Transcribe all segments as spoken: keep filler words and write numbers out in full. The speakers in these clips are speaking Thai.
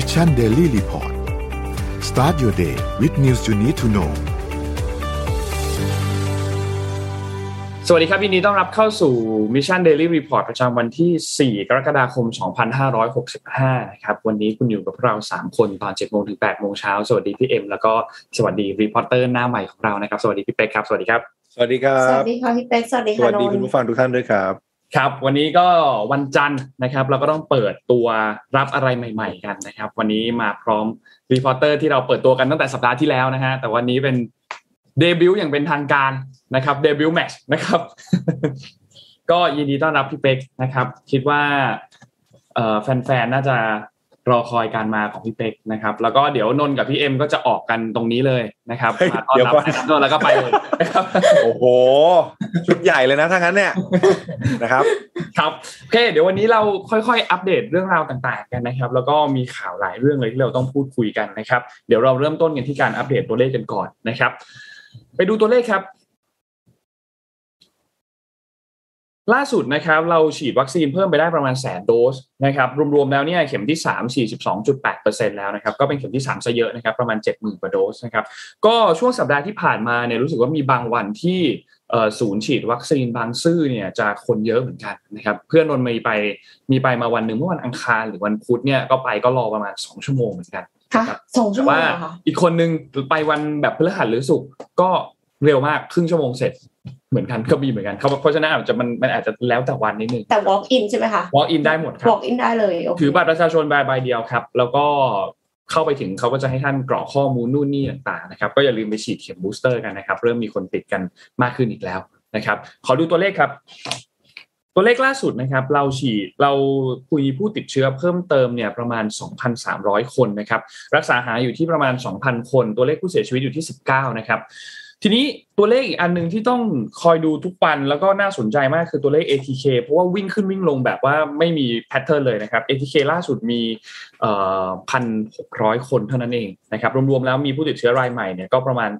Mission Daily Report Start your day with news you need to know สวัสดีครับยินดีต้อนรับเข้าสู่ Mission Daily Report ประจำวันที่สี่กรกฎาคมสองพันห้าร้อยหกสิบห้านะครับวันนี้คุณอยู่กับเราสามคนตอน เจ็ดโมงถึงแปดโมงเช้าสวัสดีพี่เอ็มแล้วก็สวัสดีรีพอร์เตอร์หน้าใหม่ของเรานะครับสวัสดีพี่เป๊กครับสวัสดีครับสวัสดีครับสวัสดีค่ะพี่เป๊กสวัสดีค่ะสวัสดีคุณผู้ฟังทุกท่านด้วยครับครับวันนี้ก็วันจันทร์นะครับเราก็ต้องเปิดตัวรับอะไรใหม่ๆกันนะครับวันนี้มาพร้อมรีพอร์เตอร์ที่เราเปิดตัวกันตั้งแต่สัปดาห์ที่แล้วนะฮะแต่วันนี้เป็นเดบิวต์อย่างเป็นทางการนะครับเดบิวต์แมตช์นะครับ ก็ยินดีต้อนรับพี่เป็กนะครับคิดว่าเอ่อแฟนๆน่าจะรอคอยการมาของพี่เป็กนะครับแล้วก็เดี๋ยวนนกับพี่เอ็มก็จะออกกันตรงนี้เลยนะครับมาต้อนรับกันแล้วก็ไปเลยนะครับโอ้โหชุดใหญ่เลยนะทั้งนั้นเนี่ยนะครับครับโอเคเดี๋ยววันนี้เราค่อยๆอัปเดตเรื่องราวต่างๆกันนะครับแล้วก็มีข่าวหลายเรื่องเลยที่เราต้องพูดคุยกันนะครับเดี๋ยวเราเริ่มต้นกันที่การอัปเดตตัวเลขกันก่อนนะครับไปดูตัวเลขครับล่าสุดนะครับเราฉีดวัคซีนเพิ่มไปได้ประมาณแสนโดสนะครับรวมๆแล้วเนี่ยเข็มที่สาม สี่สิบสองจุดแปดเปอร์เซ็นต์ แล้วนะครับก็เป็นเข็มที่สามซะเยอะนะครับประมาณ เจ็ดหมื่น กว่าโดสนะครับก็ช่วงสัปดาห์ที่ผ่านมาเนี่ยรู้สึกว่ามีบางวันที่เอ่อศูนย์ฉีดวัคซีนบางซื่อเนี่ยจะคนเยอะเหมือนกันนะครับเพื่อนนนมีไปมีไปมาวันนึงเมื่อวันอังคารหรือวันพุธเนี่ยก็ไปก็รอประมาณสองชั่วโมงเหมือนกันค่ะสองชั่วโมงเหรอคะอีกคนนึงไปวันแบบพฤหัสหรือศุกร์ก็เร็วมากครึ่งชั่วโมงเสร็จเหมือนกันก็มีเหมือนกันเพราะฉะนั้นอาจจะมันมันอาจจะแล้วแต่วันนิดนึงแต่ walk in ใช่ไหมคะ walk in ได้หมดครับ walk in ได้เลยถือบัตรประชาชนใบใบเดียวครับแล้วก็เข้าไปถึงเขาก็จะให้ท่านกรอกข้อมูลนู่นนี่ต่างๆนะครับก็อย่าลืมไปฉีดเข็มบูสเตอร์กันนะครับเริ่มมีคนติดกันมากขึ้นอีกแล้วนะครับขอดูตัวเลขครับตัวเลขล่าสุดนะครับเราฉีดเราคุยผู้ติดเชื้อเพิ่มเติมเนี่ยประมาณ สองพันสามร้อย คนนะครับรักษาหายอยู่ที่ประมาณ สองพัน คนตัวเลขผู้เสียชีวิตอยู่ที่สิบเก้านะครับทีนี้ตัวเลขอีกอันนึงที่ต้องคอยดูทุกวันแล้วก็น่าสนใจมากคือตัวเลข เอ ที เค เพราะว่าวิ่งขึ้นวิ่งลงแบบว่าไม่มีแพทเทิร์นเลยนะครับ เอ ที เค ล่าสุดมีเอ่อ หนึ่งพันหกร้อย คนเท่านั้นเองนะครับรวมๆแล้วมีผู้ติดเชื้อรายใหม่เนี่ยก็ประมาณ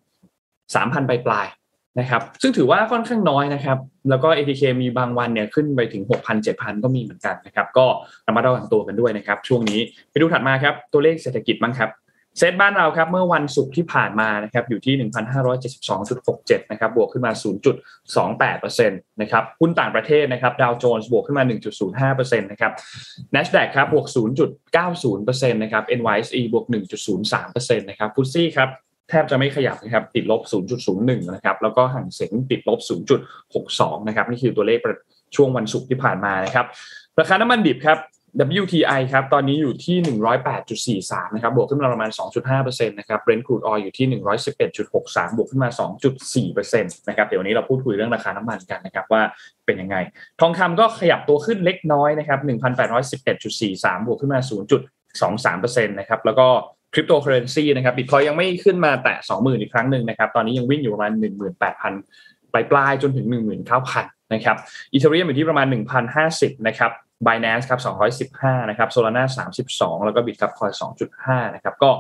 สามพัน ปลายๆนะครับซึ่งถือว่าค่อนข้างน้อยนะครับแล้วก็ เอ ที เค มีบางวันเนี่ยขึ้นไปถึง หกพัน เจ็ดพัน ก็มีเหมือนกันนะครับก็ระมัดระวังตัวกันด้วยนะครับช่วงนี้ไปดูถัดมาครับตัวเลขเศรษฐกิจบ้างครับเซตบ้านเราครับเมื่อวันศุกร์ที่ผ่านมานะครับอยู่ที่ หนึ่งพันห้าร้อยเจ็ดสิบสองจุดหกเจ็ด นะครับบวกขึ้นมา ศูนย์จุดสองแปดเปอร์เซ็นต์ นะครับหุ้นต่างประเทศนะครับดาวโจนส์บวกขึ้นมา หนึ่งจุดศูนย์ห้าเปอร์เซ็นต์ นะครับ NASDAQ ครับบวก ศูนย์จุดเก้าศูนย์เปอร์เซ็นต์ นะครับ เอ็น วาย เอส อี บวก หนึ่งจุดศูนย์สามเปอร์เซ็นต์ นะครับ เอฟ เอ เอส อี ครับแทบจะไม่ขยับนะครับติดลบ ศูนย์จุดศูนย์หนึ่ง นะครับแล้วก็ห่างเส็งติดลบ ศูนย์จุดหกสอง นะครับนี่คือตัวเลขช่วงวันศุกร์ที่ผ่านมานะครับราคาน้ำมันดิบครับดับเบิลยู ที ไอ ครับตอนนี้อยู่ที่ หนึ่งร้อยแปดจุดสี่สาม นะครับบวกขึ้นมาประมาณ สองจุดห้าเปอร์เซ็นต์ นะครับ Brent crude oil อยู่ที่ หนึ่งร้อยสิบเอ็ดจุดหกสาม บวกขึ้นมา สองจุดสี่เปอร์เซ็นต์ นะครับเดี๋ยวนี้เราพูดคุยเรื่องราคาน้ำมันกันนะครับว่าเป็นยังไงทองคำก็ขยับตัวขึ้นเล็กน้อยนะครับ หนึ่งพันแปดร้อยสิบเอ็ดจุดสี่สาม บวกขึ้นมา ศูนย์จุดสองสามเปอร์เซ็นต์ นะครับแล้วก็คริปโตเคอเรนซีนะครับ Bitcoin ยังไม่ขึ้นมาแตะ สองหมื่น อีกครั้งนึงนะครับตอนนี้ยังวิ่งอยู่ประมาณ หนึ่งหมื่นแปดพัน ปลายๆจนถึง หนึ่งหมื่นเก้าพัน นะครับ Ethereum อยู่ที่ประมาณ หนึ่งพันห้าสิบ นะครับBinance ครับสองร้อยสิบห้านะครับ Solana สามสิบสองแล้วก็ Bitcoin สองจุดห้า นะครับก็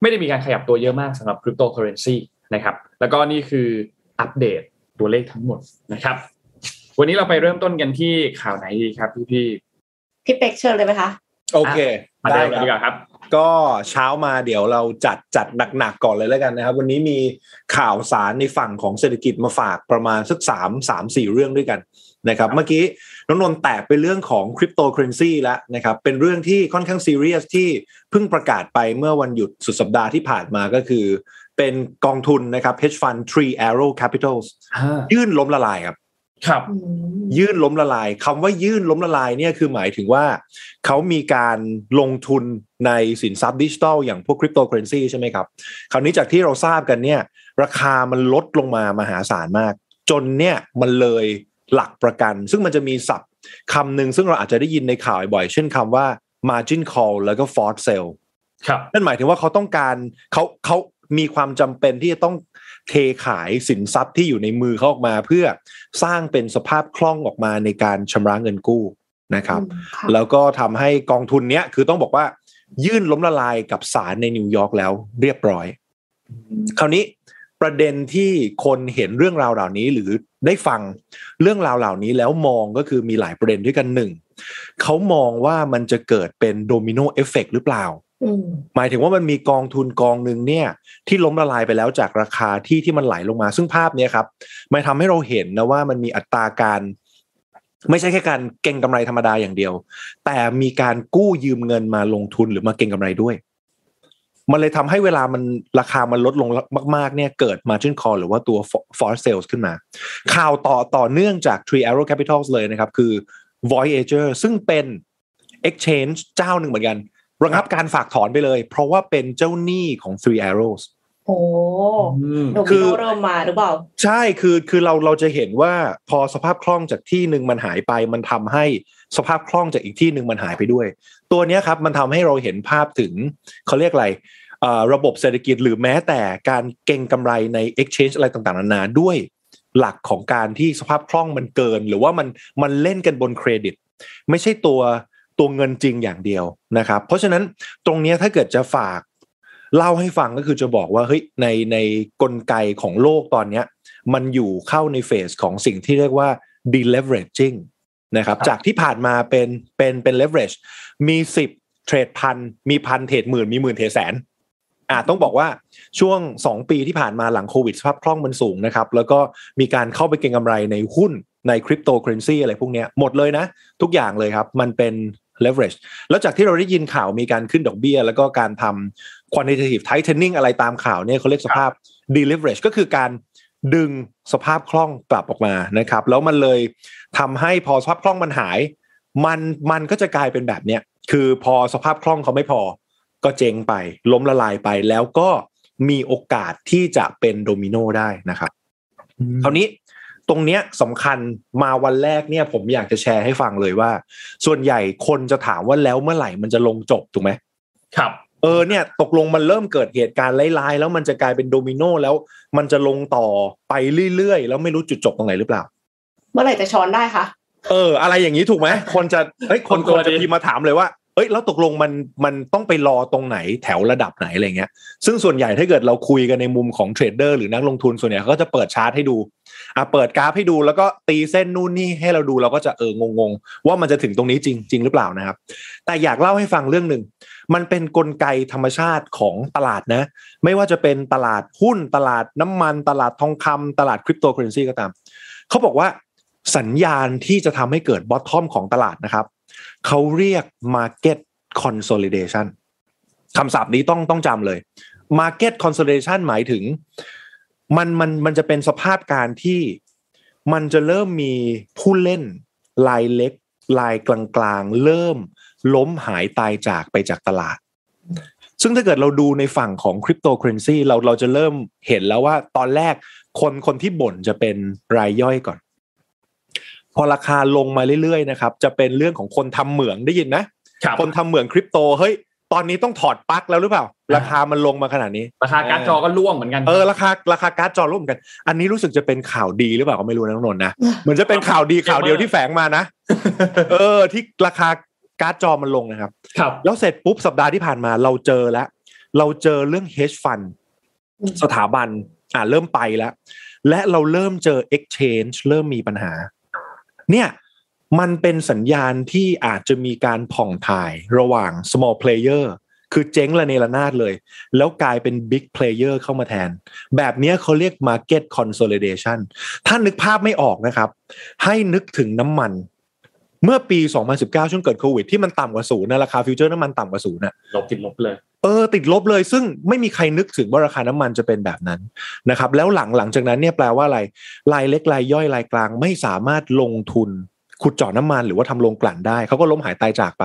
ไม่ได้มีการขยับตัวเยอะมากสำหรับ Cryptocurrency นะครับแล้วก็นี่คืออัปเดตตัวเลขทั้งหมดนะครับวันนี้เราไปเริ่มต้นกันที่ข่าวไหนดีครับพี่พี่พี่เป็กเชิญเลยไหมคะโอเคได้เลยดีกว่าครับก็เช้ามาเดี๋ยวเราจัดจัดหนักๆก่อนเลยแล้วกันนะครับวันนี้มีข่าวสารในฝั่งของเศรษฐกิจมาฝากประมาณสักสาม สาม สี่เรื่องด้วยกันนะครับเมื่อกี้น้องนนท์แตะไปเรื่องของคริปโตเคอเรนซีแล้วนะครับเป็นเรื่องที่ค่อนข้างซีเรียสที่เพิ่งประกาศไปเมื่อวันหยุดสุดสัปดาห์ที่ผ่านมาก็คือเป็นกองทุนนะครับ Hedge Fund ทรี แอโร่ แคปิทัล ยื่นล้มละลายครับครับยื่นล้มละลายคำว่ายื่นล้มละลายเนี่ยคือหมายถึงว่าเขามีการลงทุนในสินทรัพย์ดิจิทัลอย่างพวกคริปโตเคอเรนซีใช่ไหมครับคราวนี้จากที่เราทราบกันเนี่ยราคามันลดลงมามหาศาลมากจนเนี่ยมันเลยหลักประกันซึ่งมันจะมีศัพท์คำหนึ่งซึ่งเราอาจจะได้ยินในข่าวบ่อยเช่นคำว่า margin call แล้วก็ forward sell ครับนั่นหมายถึงว่าเขาต้องการเขาเขามีความจำเป็นที่จะต้องเทขายสินทรัพย์ที่อยู่ในมือเขาออกมาเพื่อสร้างเป็นสภาพคล่องออกมาในการชำระเงินกู้นะครับแล้วก็ทำให้กองทุนเนี้ยคือต้องบอกว่ายื่นล้มละลายกับศาลในนิวยอร์กแล้วเรียบร้อยคราวนี้ประเด็นที่คนเห็นเรื่องราวเหล่านี้หรือได้ฟังเรื่องราวเหล่านี้แล้วมองก็คือมีหลายประเด็นด้วยกันหนึ่งเขามองว่ามันจะเกิดเป็นโดมิโนเอฟเฟกต์หรือเปล่า หมายถึงว่ามันมีกองทุนกองนึงเนี่ยที่ล้มละลายไปแล้วจากราคาที่ที่มันไหลลงมาซึ่งภาพเนี่ยครับมันทำให้เราเห็นนะว่ามันมีอัตราการไม่ใช่แค่การเก็งกำไรธรรมดาอย่างเดียวแต่มีการกู้ยืมเงินมาลงทุนหรือมาเก็งกำไรด้วยมันเลยทำให้เวลามันราคามันลดลงมากๆเนี่ยเกิด margin call หรือว่าตัว force sales ขึ้นมาข่าวต่อต่อเนื่องจากทรี Arrow Capital เลยนะครับคือ Voyager ซึ่งเป็น exchange เจ้าหนึ่งเหมือนกันระงับการฝากถอนไปเลยเพราะว่าเป็นเจ้าหนี้ของ ทรี Arrows โอ้โดมิโนเริ่มมาหรือเปล่าใช่คือคือเราเราจะเห็นว่าพอสภาพคล่องจากที่หนึ่งมันหายไปมันทำให้สภาพคล่องจากอีกที่หนึ่งมันหายไปด้วยตัวนี้ครับมันทำให้เราเห็นภาพถึงเขาเรียกอะไรระบบเศรษฐกิจหรือแม้แต่การเก็งกำไรใน exchange อะไรต่างๆนานาด้วยหลักของการที่สภาพคล่องมันเกินหรือว่ามันมันเล่นกันบนเครดิตไม่ใช่ตัวตัวเงินจริงอย่างเดียวนะครับเพราะฉะนั้นตรงนี้ถ้าเกิดจะฝากเล่าให้ฟังก็คือจะบอกว่าเฮ้ยในในกลไกของโลกตอนนี้มันอยู่เข้าในเฟสของสิ่งที่เรียกว่า deleveraging นะครับจากที่ผ่านมาเป็นเป็นเป็น leverage มีสิบเทรดพันมีพันเทรดหมื่นมีหมื่นเทรดแสนอ่ะต้องบอกว่าช่วงสองปีที่ผ่านมาหลังโควิดสภาพคล่องมันสูงนะครับแล้วก็มีการเข้าไปเก็งกำไรในหุ้นในคริปโตเคอเรนซีอะไรพวกนี้หมดเลยนะทุกอย่างเลยครับมันเป็นleverage แล้วจากที่เราได้ยินข่าวมีการขึ้นดอกเบี้ยแล้วก็การทำ quantitative tightening อะไรตามข่าวเนี่ยเขาเรียกสภาพ deleverage ก็คือการดึงสภาพคล่องกลับออกมานะครับแล้วมันเลยทำให้พอสภาพคล่องมันหายมันมันก็จะกลายเป็นแบบเนี้ยคือพอสภาพคล่องเขาไม่พอก็เจ๊งไปล้มละลายไปแล้วก็มีโอกาสที่จะเป็นโดมิโนได้นะครับคราวนี้ตรงเนี้ยสำคัญมาวันแรกเนี่ยผมอยากจะแชร์ให้ฟังเลยว่าส่วนใหญ่คนจะถามว่าแล้วเมื่อไหร่มันจะลงจบถูกไหมครับเออเนี่ยตกลงมันเริ่มเกิดเหตุการณ์ร้ายๆแล้วมันจะกลายเป็นโดมิโนแล้วมันจะลงต่อไปเรื่อยๆแล้วไม่รู้จุดจบตรงไหนหรือเปล่าเมื่อไหร่จะช้อนได้คะเอออะไรอย่างนี้ถูกไหมคนจะเฮ้ยคนคนจะพิมพ์มาถามเลยว่าเอ้ยแล้วตกลงมันมันต้องไปรอตรงไหนแถวระดับไหนอะไรเงี้ยซึ่งส่วนใหญ่ถ้าเกิดเราคุยกันในมุมของเทรดเดอร์หรือนักลงทุนส่วนใหญ่เขาก็จะเปิดชาร์ตให้ดูอ่ะเปิดกราฟให้ดูแล้วก็ตีเส้นนู่นนี่ให้เราดูเราก็จะเอองงๆว่ามันจะถึงตรงนี้จริงจริงหรือเปล่านะครับแต่อยากเล่าให้ฟังเรื่องหนึ่งมันเป็นกลไกธรรมชาติของตลาดนะไม่ว่าจะเป็นตลาดหุ้นตลาดน้ำมันตลาดทองคำตลาดคริปโตเคอเรนซีก็ตามเขาบอกว่าสัญญาณที่จะทำให้เกิดบอททอมของตลาดนะครับเขาเรียก market consolidation คำศัพท์นี้ต้องต้องจำเลย market consolidation หมายถึงมันมันมันจะเป็นสภาพการที่มันจะเริ่มมีผู้เล่นรายเล็กรายกลางๆเริ่มล้มหายตายจากไปจากตลาดซึ่งถ้าเกิดเราดูในฝั่งของคริปโตเคอเรนซีเราเราจะเริ่มเห็นแล้วว่าตอนแรกคนคนที่บ่นจะเป็นรายย่อยก่อนพอราคาลงมาเรื่อยๆนะครับจะเป็นเรื่องของคนทำเหมืองได้ยินไหมคนทำเหมืองคริปโตเฮ้ยตอนนี้ต้องถอดปลั๊กแล้วหรือเปล่าราคามันลงมาขนาดนี้ราคาการ์ดจอก็ร่วงเหมือนกันเออราคาราคาการ์ดจอร่วงกันอันนี้รู้สึกจะเป็นข่าวดีหรือเปล่าก็ไม่รู้นะน้องนนท์นะเหมือนจะเป็นข่าวดีข่าวเดียวที่แฝงมานะเออที่ราคาการ์ดจอมันลงนะครับแล้วเสร็จปุ๊บสัปดาห์ที่ผ่านมาเราเจอแล้วเราเจอเรื่อง hedge fund สถาบันอ่าเริ่มไปแล้วและเราเริ่มเจอ exchange เริ่มมีปัญหาเนี่ยมันเป็นสัญญาณที่อาจจะมีการผ่องถ่ายระหว่าง small player คือเจ๊งละเนระนาดเลยแล้วกลายเป็น big player เข้ามาแทนแบบนี้เขาเรียก market consolidation ถ้านึกภาพไม่ออกนะครับให้นึกถึงน้ำมันเมื่อปีสองพันสิบเก้าช่วงเกิดโควิดที่มันต่ำกว่าศูนย์นะราคาฟิวเจอร์น้ำมันต่ำกว่าศูนย์นะลบติดลบเลยเออติดลบเลยซึ่งไม่มีใครนึกถึงว่าราคาน้ำมันจะเป็นแบบนั้นนะครับแล้วหลังหลังจากนั้นเนี่ยแปลว่าอะไรรายเล็กรายย่อยรายกลางไม่สามารถลงทุนขุดเจาะน้ำมันหรือว่าทำโรงกลั่นได้เขาก็ล้มหายตายจากไป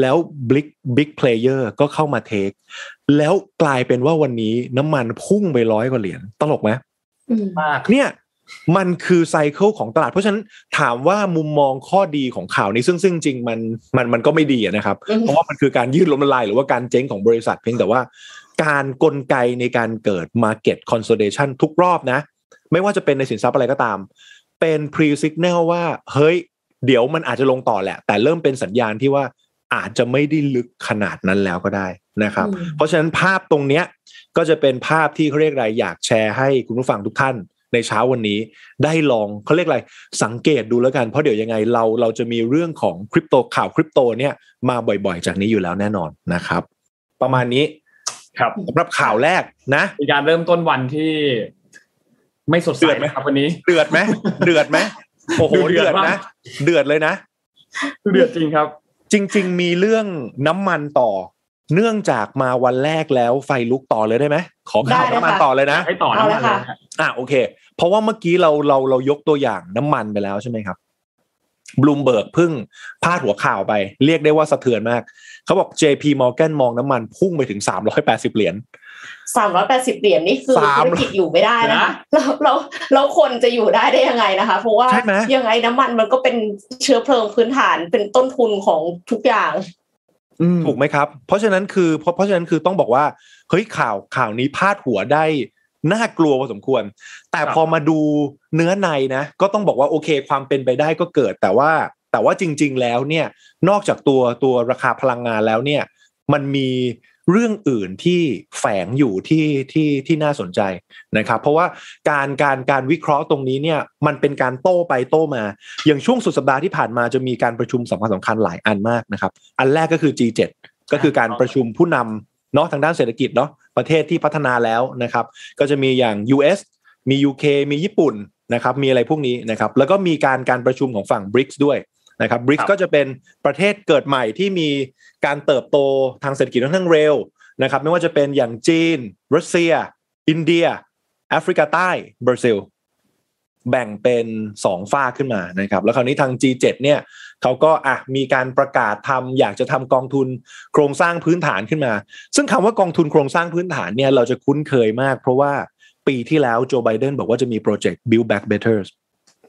แล้วบิ๊กบิ๊กเพลเยอร์ก็เข้ามาเทคแล้วกลายเป็นว่าวันนี้น้ำมันพุ่งไปร้อยกว่าเหรียญตลกไหมมากเนี่ยมันคือไซเคิลของตลาดเพราะฉะนั้นถามว่ามุมมองข้อดีของข่าวนี้ซึ่งซึ่งจริงมันมันมันก็ไม่ดีนะครับเพราะว่ามันคือการยืดล้มละลายหรือว่าการเจ๊งของบริษัทเพียงแต่ว่าการกลไกในการเกิด market consolidation ทุกรอบนะไม่ว่าจะเป็นในสินทรัพย์อะไรก็ตามเป็น pre signal ว่าเฮ้ยเดี๋ยวมันอาจจะลงต่อแหละแต่เริ่มเป็นสัญญาณที่ว่าอาจจะไม่ได้ลึกขนาดนั้นแล้วก็ได้นะครับเพราะฉะนั้นภาพตรงเนี้ยก็จะเป็นภาพที่เขาเรียกอะไรอยากแชร์ให้คุณผู้ฟังทุกท่านในเช้าวันนี้ได้ลองเขาเรียกอะไรสังเกตดูแล้วกันเพราะเดี๋ยวยังไงเราเราจะมีเรื่องของคริปโตข่าวคริปโตเนี่ยมาบ่อยๆจากนี้อยู่แล้วแน่นอนนะครับ ประมาณนี้ครับสำหรับข่าวแรกนะเป็นการเริ่มต้นวันที่ไม่สดใสนะครับวันนี้เดือดไหมเดือดไหมโอ้โหเดือดนะเดือดเลยนะเดือดจริงครับจริงๆมีเรื่องน้ำมันต่อเนื่องจากมาวันแรกแล้วไฟลุกต่อเลยได้ไหมขอข่าวน้ำมันต่อเลยนะให้ต่อน้ำมันเลยอ่ะโอเคเพราะว่าเมื่อกี้เราเราเรายกตัวอย่างน้ำมันไปแล้วใช่ไหมครับบลูมเบิร์กเพิ่งพาดหัวข่าวไปเรียกได้ว่าสะเทือนมากเขาบอก เจ พี Morgan มองน้ำมันพุ่งไปถึงสามร้อยแปดสิบเหรียญสามร้อยแปดสิบเหรียญนี่คือธุรกิจอยู่ไม่ได้นะแล้วแล้วแล้วคนจะอยู่ได้ได้ยังไงนะคะเพราะว่ายังไงน้ำมันมันก็เป็นเชื้อเพลิงพื้นฐานเป็นต้นทุนของทุกอย่างถูกไหมครับเพราะฉะนั้นคือเพราะเพราะฉะนั้นคือต้องบอกว่าเฮ้ยข่าวข่าวนี้พาดหัวได้น่ากลัวพอสมควรแต่พอมาดูเนื้อในนะก็ต้องบอกว่าโอเคความเป็นไปได้ก็เกิดแต่ว่าแต่ว่าจริงๆแล้วเนี่ยนอกจากตัวตัวราคาพลังงานแล้วเนี่ยมันมีเรื่องอื่นที่แฝงอยู่ที่ที่ที่น่าสนใจนะครับเพราะว่าการการการวิเคราะห์ตรงนี้เนี่ยมันเป็นการโต้ไปโต้มาอย่างช่วงสุดสัปดาห์ที่ผ่านมาจะมีการประชุมสำคัญสำคัญหลายอันมากนะครับอันแรกก็คือ จี เจ็ด ก็คือการประชุมผู้นำเนาะทางด้านเศรษฐกิจเนาะประเทศที่พัฒนาแล้วนะครับก็จะมีอย่าง ยู เอส มี ยู เค มีญี่ปุ่นนะครับมีอะไรพวกนี้นะครับแล้วก็มีการการประชุมของฝั่ง บริกส์ ด้วยนะครับ บริกส์ ก็จะเป็นประเทศเกิดใหม่ที่มีการเติบโตทางเศรษฐกิจค่อนข้างเร็วนะครับไม่ว่าจะเป็นอย่างจีนรัสเซียอินเดียแอฟริกาใต้บราซิลแบ่งเป็นสองฝ่ายขึ้นมานะครับแล้วคราวนี้ทาง จี เจ็ด เนี่ยเขาก็อ่ะมีการประกาศทำอยากจะทำกองทุนโครงสร้างพื้นฐานขึ้นมาซึ่งคำว่ากองทุนโครงสร้างพื้นฐานเนี่ยเราจะคุ้นเคยมากเพราะว่าปีที่แล้วโจไบเดนบอกว่าจะมีโปรเจกต์ Build Back Better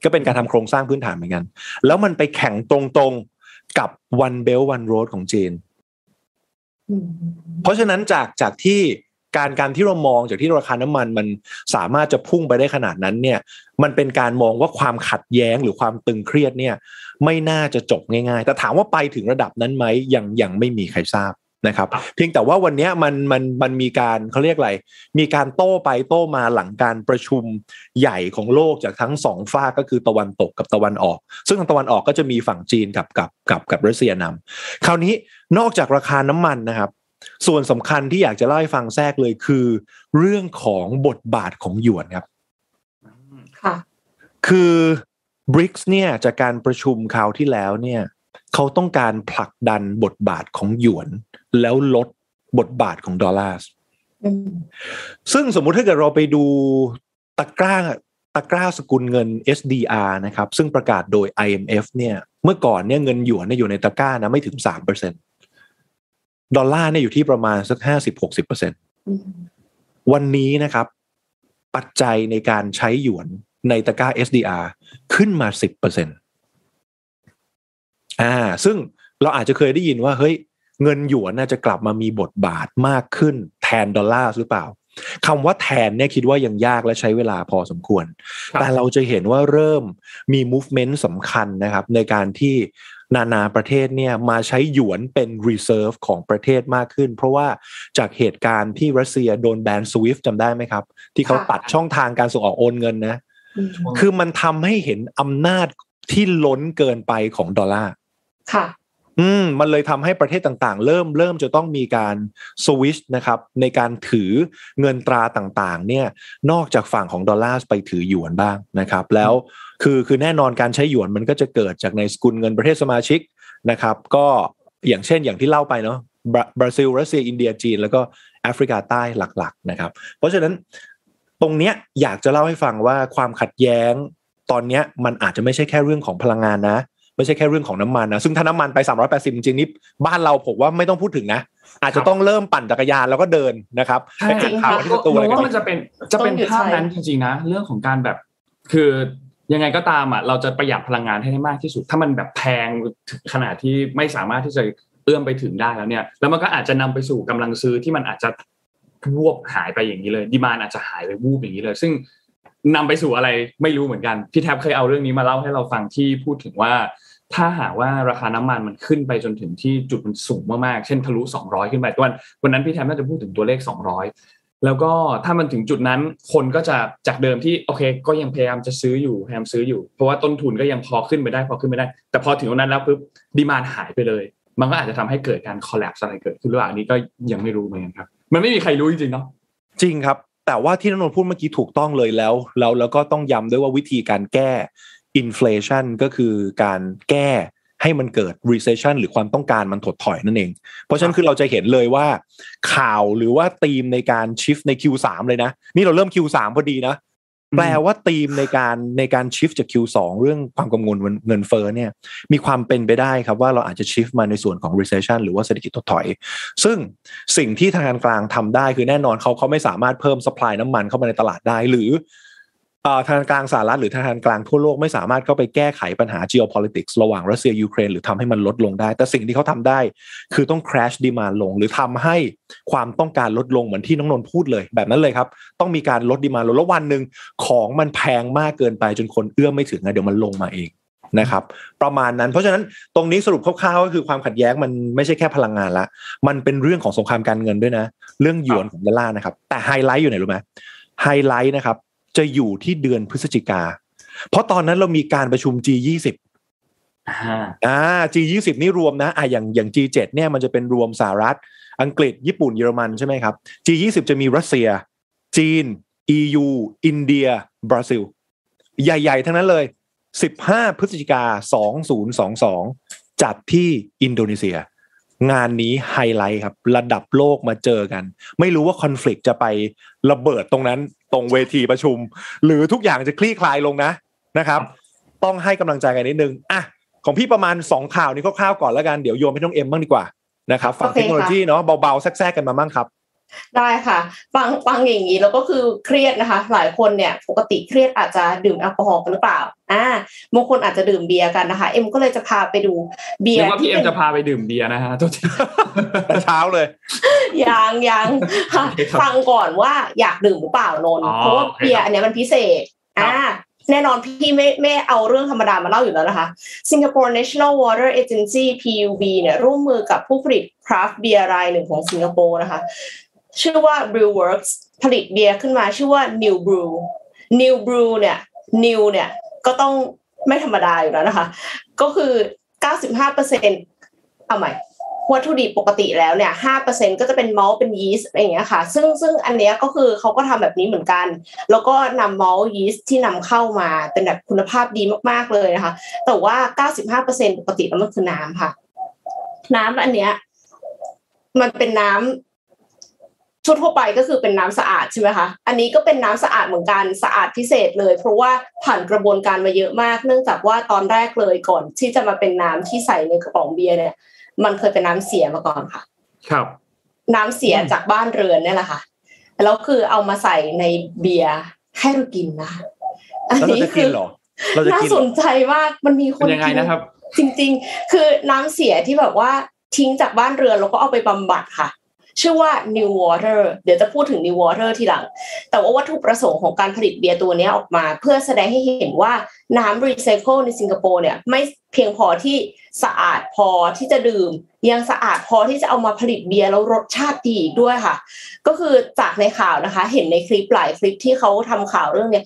ก็เป็นการทำโครงสร้างพื้นฐานเหมือนกันแล้วมันไปแข่งตรงๆกับ One Belt One Road ของจีน mm-hmm. เพราะฉะนั้นจากจากที่การการที่เรามองจากที่ราคาน้ำมันมันสามารถจะพุ่งไปได้ขนาดนั้นเนี่ยมันเป็นการมองว่าความขัดแย้งหรือความตึงเครียดเนี่ยไม่น่าจะจบง่ายๆแต่ถามว่าไปถึงระดับนั้นไหมยังยังไม่มีใครทราบนะครับ mm-hmm. เพียงแต่ว่าวันนี้มันมันมันมีการเขาเรียกอะไรมีการโต้ไปโต้มาหลังการประชุมใหญ่ของโลกจากทั้งสองฝ่ายก็คือตะวันตกกับตะวันออกซึ่งทางตะวันออกก็จะมีฝั่งจีนกับกับกับกับรัสเซียนำคราวนี้นอกจากราคาน้ำมันนะครับส่วนสำคัญที่อยากจะเล่าให้ฟังแทรกเลยคือเรื่องของบทบาทของหยวนครับค่ะคือ บริกส์ เนี่ยจากการประชุมคราวที่แล้วเนี่ยเขาต้องการผลักดันบทบาทของหยวนแล้วลดบทบาทของดอลลาร์ซึ่งสมมุติถ้าเกิดเราไปดูตะกร้าตะกร้าสกุลเงิน เอส ดี อาร์ นะครับซึ่งประกาศโดย ไอ เอ็ม เอฟ เนี่ยเมื่อก่อนเนี่ยเงินหยวนเนี่ยอยู่ในตะกร้านะไม่ถึง สามเปอร์เซ็นต์ ดอลลาร์เนี่ยอยู่ที่ประมาณสัก ห้าสิบถึงหกสิบเปอร์เซ็นต์ วันนี้นะครับปัจจัยในการใช้หยวนในตะกร้า เอส ดี อาร์ ขึ้นมา สิบเปอร์เซ็นต์อ่าซึ่งเราอาจจะเคยได้ยินว่าเฮ้ยเงินหยวนน่าจะกลับมามีบทบาทมากขึ้นแทนดอลลาร์หรือเปล่าคำว่าแทนเนี่ยคิดว่ายังยากและใช้เวลาพอสมควรแต่เราจะเห็นว่าเริ่มมี movement สำคัญนะครับในการที่นานาประเทศเนี่ยมาใช้หยวนเป็น reserve ของประเทศมากขึ้นเพราะว่าจากเหตุการณ์ที่รัสเซียโดนแบน สวิฟต์ จำได้ไหมครับที่เขาตัดช่องทางการส่งออกโอนเงินนะคือมันทำให้เห็นอำนาจที่ล้นเกินไปของดอลลาร์ค่ะอืมมันเลยทำให้ประเทศต่างๆเริ่มเริ่มจะต้องมีการสวิชนะครับในการถือเงินตราต่างๆเนี่ยนอกจากฝั่งของดอลลาร์ไปถือหยวนบ้างนะครับแล้วคือคือแน่นอนการใช้หยวนมันก็จะเกิดจากในสกุลเงินประเทศสมาชิกนะครับก็อย่างเช่นอย่างที่เล่าไปเนาะบราซิลรัสเซียอินเดียจีนแล้วก็แอฟริกาใต้หลักๆนะครับเพราะฉะนั้นตรงเนี้ยอยากจะเล่าให้ฟังว่าความขัดแย้งตอนเนี้ยมันอาจจะไม่ใช่แค่เรื่องของพลังงานนะไม่ใช่แค่เรื่องของน้ำมันนะซึ่งถ้าน้ำมันไปสามร้อยแปดสิบจริงๆนี่บ้านเราผมว่าไม่ต้องพูดถึงนะอาจจะต้องเริ่มปั่นจักรยานแล้วก็เดินนะครับไปอ่านข่าวที่สตูอะไรกันมันจะเป็นจะเป็นภาพนั้นจริงๆนะเรื่องของการแบบคือยังไงก็ตามอ่ะเราจะประหยัดพลังงานให้ได้มากที่สุดถ้ามันแบบแพงขนาดที่ไม่สามารถที่จะเอื้อมไปถึงได้แล้วเนี่ยแล้วมันก็อาจจะนำไปสู่กำลังซื้อที่มันอาจจะวบหายไปอย่างนี้เลยดีมานด์อาจจะหายไปวูบอย่างนี้เลยซึ่งนำไปสู่อะไรไม่รู้เหมือนกันพี่แท็บเคยเอาเรื่องนี้มาเล่าให้เราฟังที่พูดถึงว่าถ้าหากว่าราคาน้ำมันมันขึ้นไปจนถึงที่จุดมันสูงมากๆเช่นทะลุสองร้อยขึ้นไปตอนวันนั้นพี่แท็บน่าจะพูดถึงตัวเลขสองร้อยแล้วก็ถ้ามันถึงจุดนั้นคนก็จะจากเดิมที่โอเคก็ยังพยายามจะซื้ออยู่พยายามซื้ออยู่เพราะว่าต้นทุนก็ยังพอขึ้นไปได้พอขึ้นไปได้แต่พอถึงวันนั้นแล้วปุ๊บดีมานด์หายไปเลย มันก็อาจจะทำให้เกิดการ collapse อะไรเกิดขึ้นหรือเปล่านี้ก็ยังไม่รู้เหมือนกันครับมันไม่มีใครรู้จริงๆเนาะจริงครับแต่ว่าที่ณนนท์พูดเมื่อกี้ถูกต้องเลยแล้วแล้วแล้วก็ต้องย้ำด้วยว่าวิธีการแก้ inflation ก็คือการแก้ให้มันเกิด recession หรือความต้องการมันถดถอยนั่นเองเพราะฉะนั้นคือเราจะเห็นเลยว่าข่าวหรือว่าธีมในการ shift ใน คิว สาม เลยนะนี่เราเริ่ม คิว สาม พอดีนะแปลว่าธีมในการในการ shift จาก คิว สอง เรื่องความกังวลเงินเฟ้อเนี่ยมีความเป็นไปได้ครับว่าเราอาจจะ shift มาในส่วนของ recession หรือว่าเศรษฐกิจถดถอยซึ่งสิ่งที่ธนาคารกลางทำได้คือแน่นอนเขาเขาไม่สามารถเพิ่ม supply น้ำมันเข้ามาในตลาดได้หรือธนาคารกลางสหรัฐหรือธนาคารกลางทั่วโลกไม่สามารถเข้าไปแก้ไขปัญหา geopolitics ระหว่างรัสเซียยูเครนหรือทำให้มันลดลงได้แต่สิ่งที่เขาทำได้คือต้อง crash demand ลงหรือทำให้ความต้องการลดลงเหมือนที่น้องนนท์พูดเลยแบบนั้นเลยครับต้องมีการลด demand ลงแล้ววันหนึ่งของมันแพงมากเกินไปจนคนเอื้อมไม่ถึงนะเดี๋ยวมันลงมาเองนะครับประมาณนั้นเพราะฉะนั้นตรงนี้สรุปคร่าวๆก็คือความขัดแย้งมันไม่ใช่แค่พลังงานละมันเป็นเรื่องของสงครามการเงินด้วยนะเรื่องหยวนของดอลลาร์นะครับแต่ไฮไลท์อยู่ไหนรู้ไหมไฮไลท์นะครับจะอยู่ที่เดือนพฤศจิกาเพราะตอนนั้นเรามีการประชุม จี ยี่สิบ อ่า จี ยี่สิบ นี่รวมนะอ่ะอย่างอย่าง จี เจ็ด เนี่ยมันจะเป็นรวมสหรัฐอังกฤษญี่ปุ่นเยอรมันใช่ไหมครับ จี ยี่สิบ จะมีรัสเซียจีน อี ยู อินเดียบราซิลใหญ่ๆทั้งนั้นเลยสิบห้าพฤศจิกาสองพันยี่สิบสองจัดที่อินโดนีเซียงานนี้ไฮไลท์ครับระดับโลกมาเจอกันไม่รู้ว่าคอน ฟลิกต์ จะไประเบิดตรงนั้นตรงเวทีประชุมหรือทุกอย่างจะคลี่คลายลงนะนะครับต้องให้กำลังใจกันนิดนึงอ่ะของพี่ประมาณสองข่าวนี้คร่าวๆก่อนแล้วกันเดี๋ยวโยมให้น้องเอ็มบ้างดีกว่านะครับฝั่งเทคโนโลยีเนาะเบาๆแทรกๆกันมาบ้างครับได้ค่ะฟังฟังอย่างนี้แล้วก็คือเครียดนะคะหลายคนเนี่ยปกติเครียดอาจจะดื่มแอลกอฮอล์กันหรือเปล่าอ่าบางคนอาจจะดื่มเบียร์กันนะคะเอ็มก็เลยจะพาไปดูเบียร์ว่าพี่เอ็มจะพาไปดื่มเบียร์นะฮะตอนเช้าเลยยังยังฟังก่อนว่าอยากดื่มหรือเปล่านนท์เพราะว่าเบียร์อันเนี้ยมันพิเศษอ่าแน่นอนพี่ไม่ไม่เอาเรื่องธรรมดามาเล่าอยู่แล้วนะคะ Singapore National Water Agency พี ยู บี เนี่ยร่วมมือกับผู้ผลิตคราฟต์เบียร์รายหนึ่งของสิงคโปร์นะคะชื่อว่า Brew Works ผลิตเบียร์ขึ้นมาชื่อว่า NEWBrew NEWBrew เนี่ย New เนี่ยก็ต้องไม่ธรรมดาอยู่แล้วนะคะก็คือ เก้าสิบห้าเปอร์เซ็นต์ เอาใหม่วัตถุดิบปกติแล้วเนี่ย ห้าเปอร์เซ็นต์ ก็จะเป็นมอลต์เป็นยีสต์อะไรอย่างเงี้ยค่ะซึ่งซึ่งอันเนี้ยก็คือเขาก็ทำแบบนี้เหมือนกันแล้วก็นำมอลต์ยีสต์ที่นำเข้ามาเป็นแบบคุณภาพดีมากๆเลยนะคะแต่ว่า เก้าสิบห้าเปอร์เซ็นต์ ปกติแล้วมันคือน้ำค่ะน้ำอันเนี้ยมันเป็นน้ำทั่วไปก็คือเป็นน้ำสะอาดใช่ไหมคะอันนี้ก็เป็นน้ำสะอาดเหมือนกันสะอาดพิเศษเลยเพราะว่าผ่านกระบวนการมาเยอะมากเนื่องจากว่าตอนแรกเลยก่อนที่จะมาเป็นน้ำที่ใส่ในกระป๋องเบียร์เนี่ยมันเคยเป็นน้ำเสียมาก่อนค่ะครับน้ำเสียจากบ้านเรือนเนี่ยแหละค่ะแล้วคือเอามาใส่ในเบียร์ให้เรากินนะคะอันนี้คือน่าสนใจมากมันมีคนยังไงนะครับจริงๆคือน้ำเสียที่แบบว่าทิ้งจากบ้านเรือนแล้วก็เอาไปบำบัดค่ะชื่อว่า NEWater เดี๋ยวจะพูดถึง NEWater ทีหลังแต่ว่าวัตถุประสงค์ของการผลิตเบียร์ตัวนี้ออกมาเพื่อแสดงให้เห็นว่าน้ำรีไซเคิลในสิงคโปร์เนี่ยไม่เพียงพอที่สะอาดพอที่จะดื่มยังสะอาดพอที่จะเอามาผลิตเบียร์แล้วรสชาติดีอีกด้วยค่ะก็คือจากในข่าวนะคะเห็นในคลิปหลายคลิปที่เขาทำข่าวเรื่องเนี้ย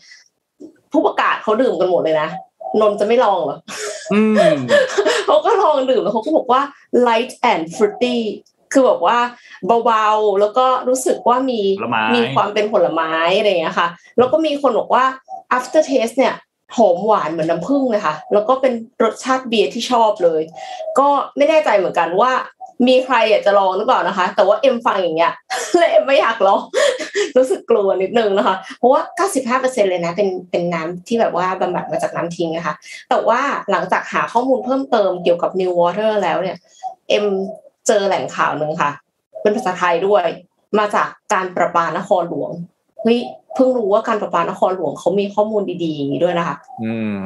ผู้ประกาศเขาดื่มกันหมดเลยนะนนจะไม่ลองเหรออืม เขาก็ลองดื่มแล้วเขาก็บอกว่า light and fruityคือบอกว่าเบาๆแล้วก็รู้สึกว่ามีมีความเป็นผลไม้อะไรอย่างเงี้ยค่ะแล้วก็มีคนบอกว่า after taste เนี่ยหอมหวานเหมือนน้ำผึ้งเลยค่ะแล้วก็เป็นรสชาติเบียร์ที่ชอบเลยก็ไม่แน่ใจเหมือนกันว่ามีใครอยากจะลองหรือเปล่านะคะแต่ว่าเอ็มฟังอย่างเงี้ยเลยเอ็มไม่อยากลองรู้สึกกลัวนิดนึงนะคะเพราะว่า เก้าสิบห้าเปอร์เซ็นต์ เลยนะเป็นเป็นน้ำที่แบบว่าบำบัดมาจากน้ำทิ้งนะคะแต่ว่าหลังจากหาข้อมูลเพิ่มเติมเกี่ยวกับ NEWater แล้วเนี่ยเอ็มเจอแหล่งข่าวหนึ่งค่ะเป็นภาษาไทยด้วยมาจากการประปานครหลวงเฮ้ยเพิ่งรู้ว่าการประปานครหลวงเขามีข้อมูลดีๆอย่างนี้ด้วยนะคะ mm.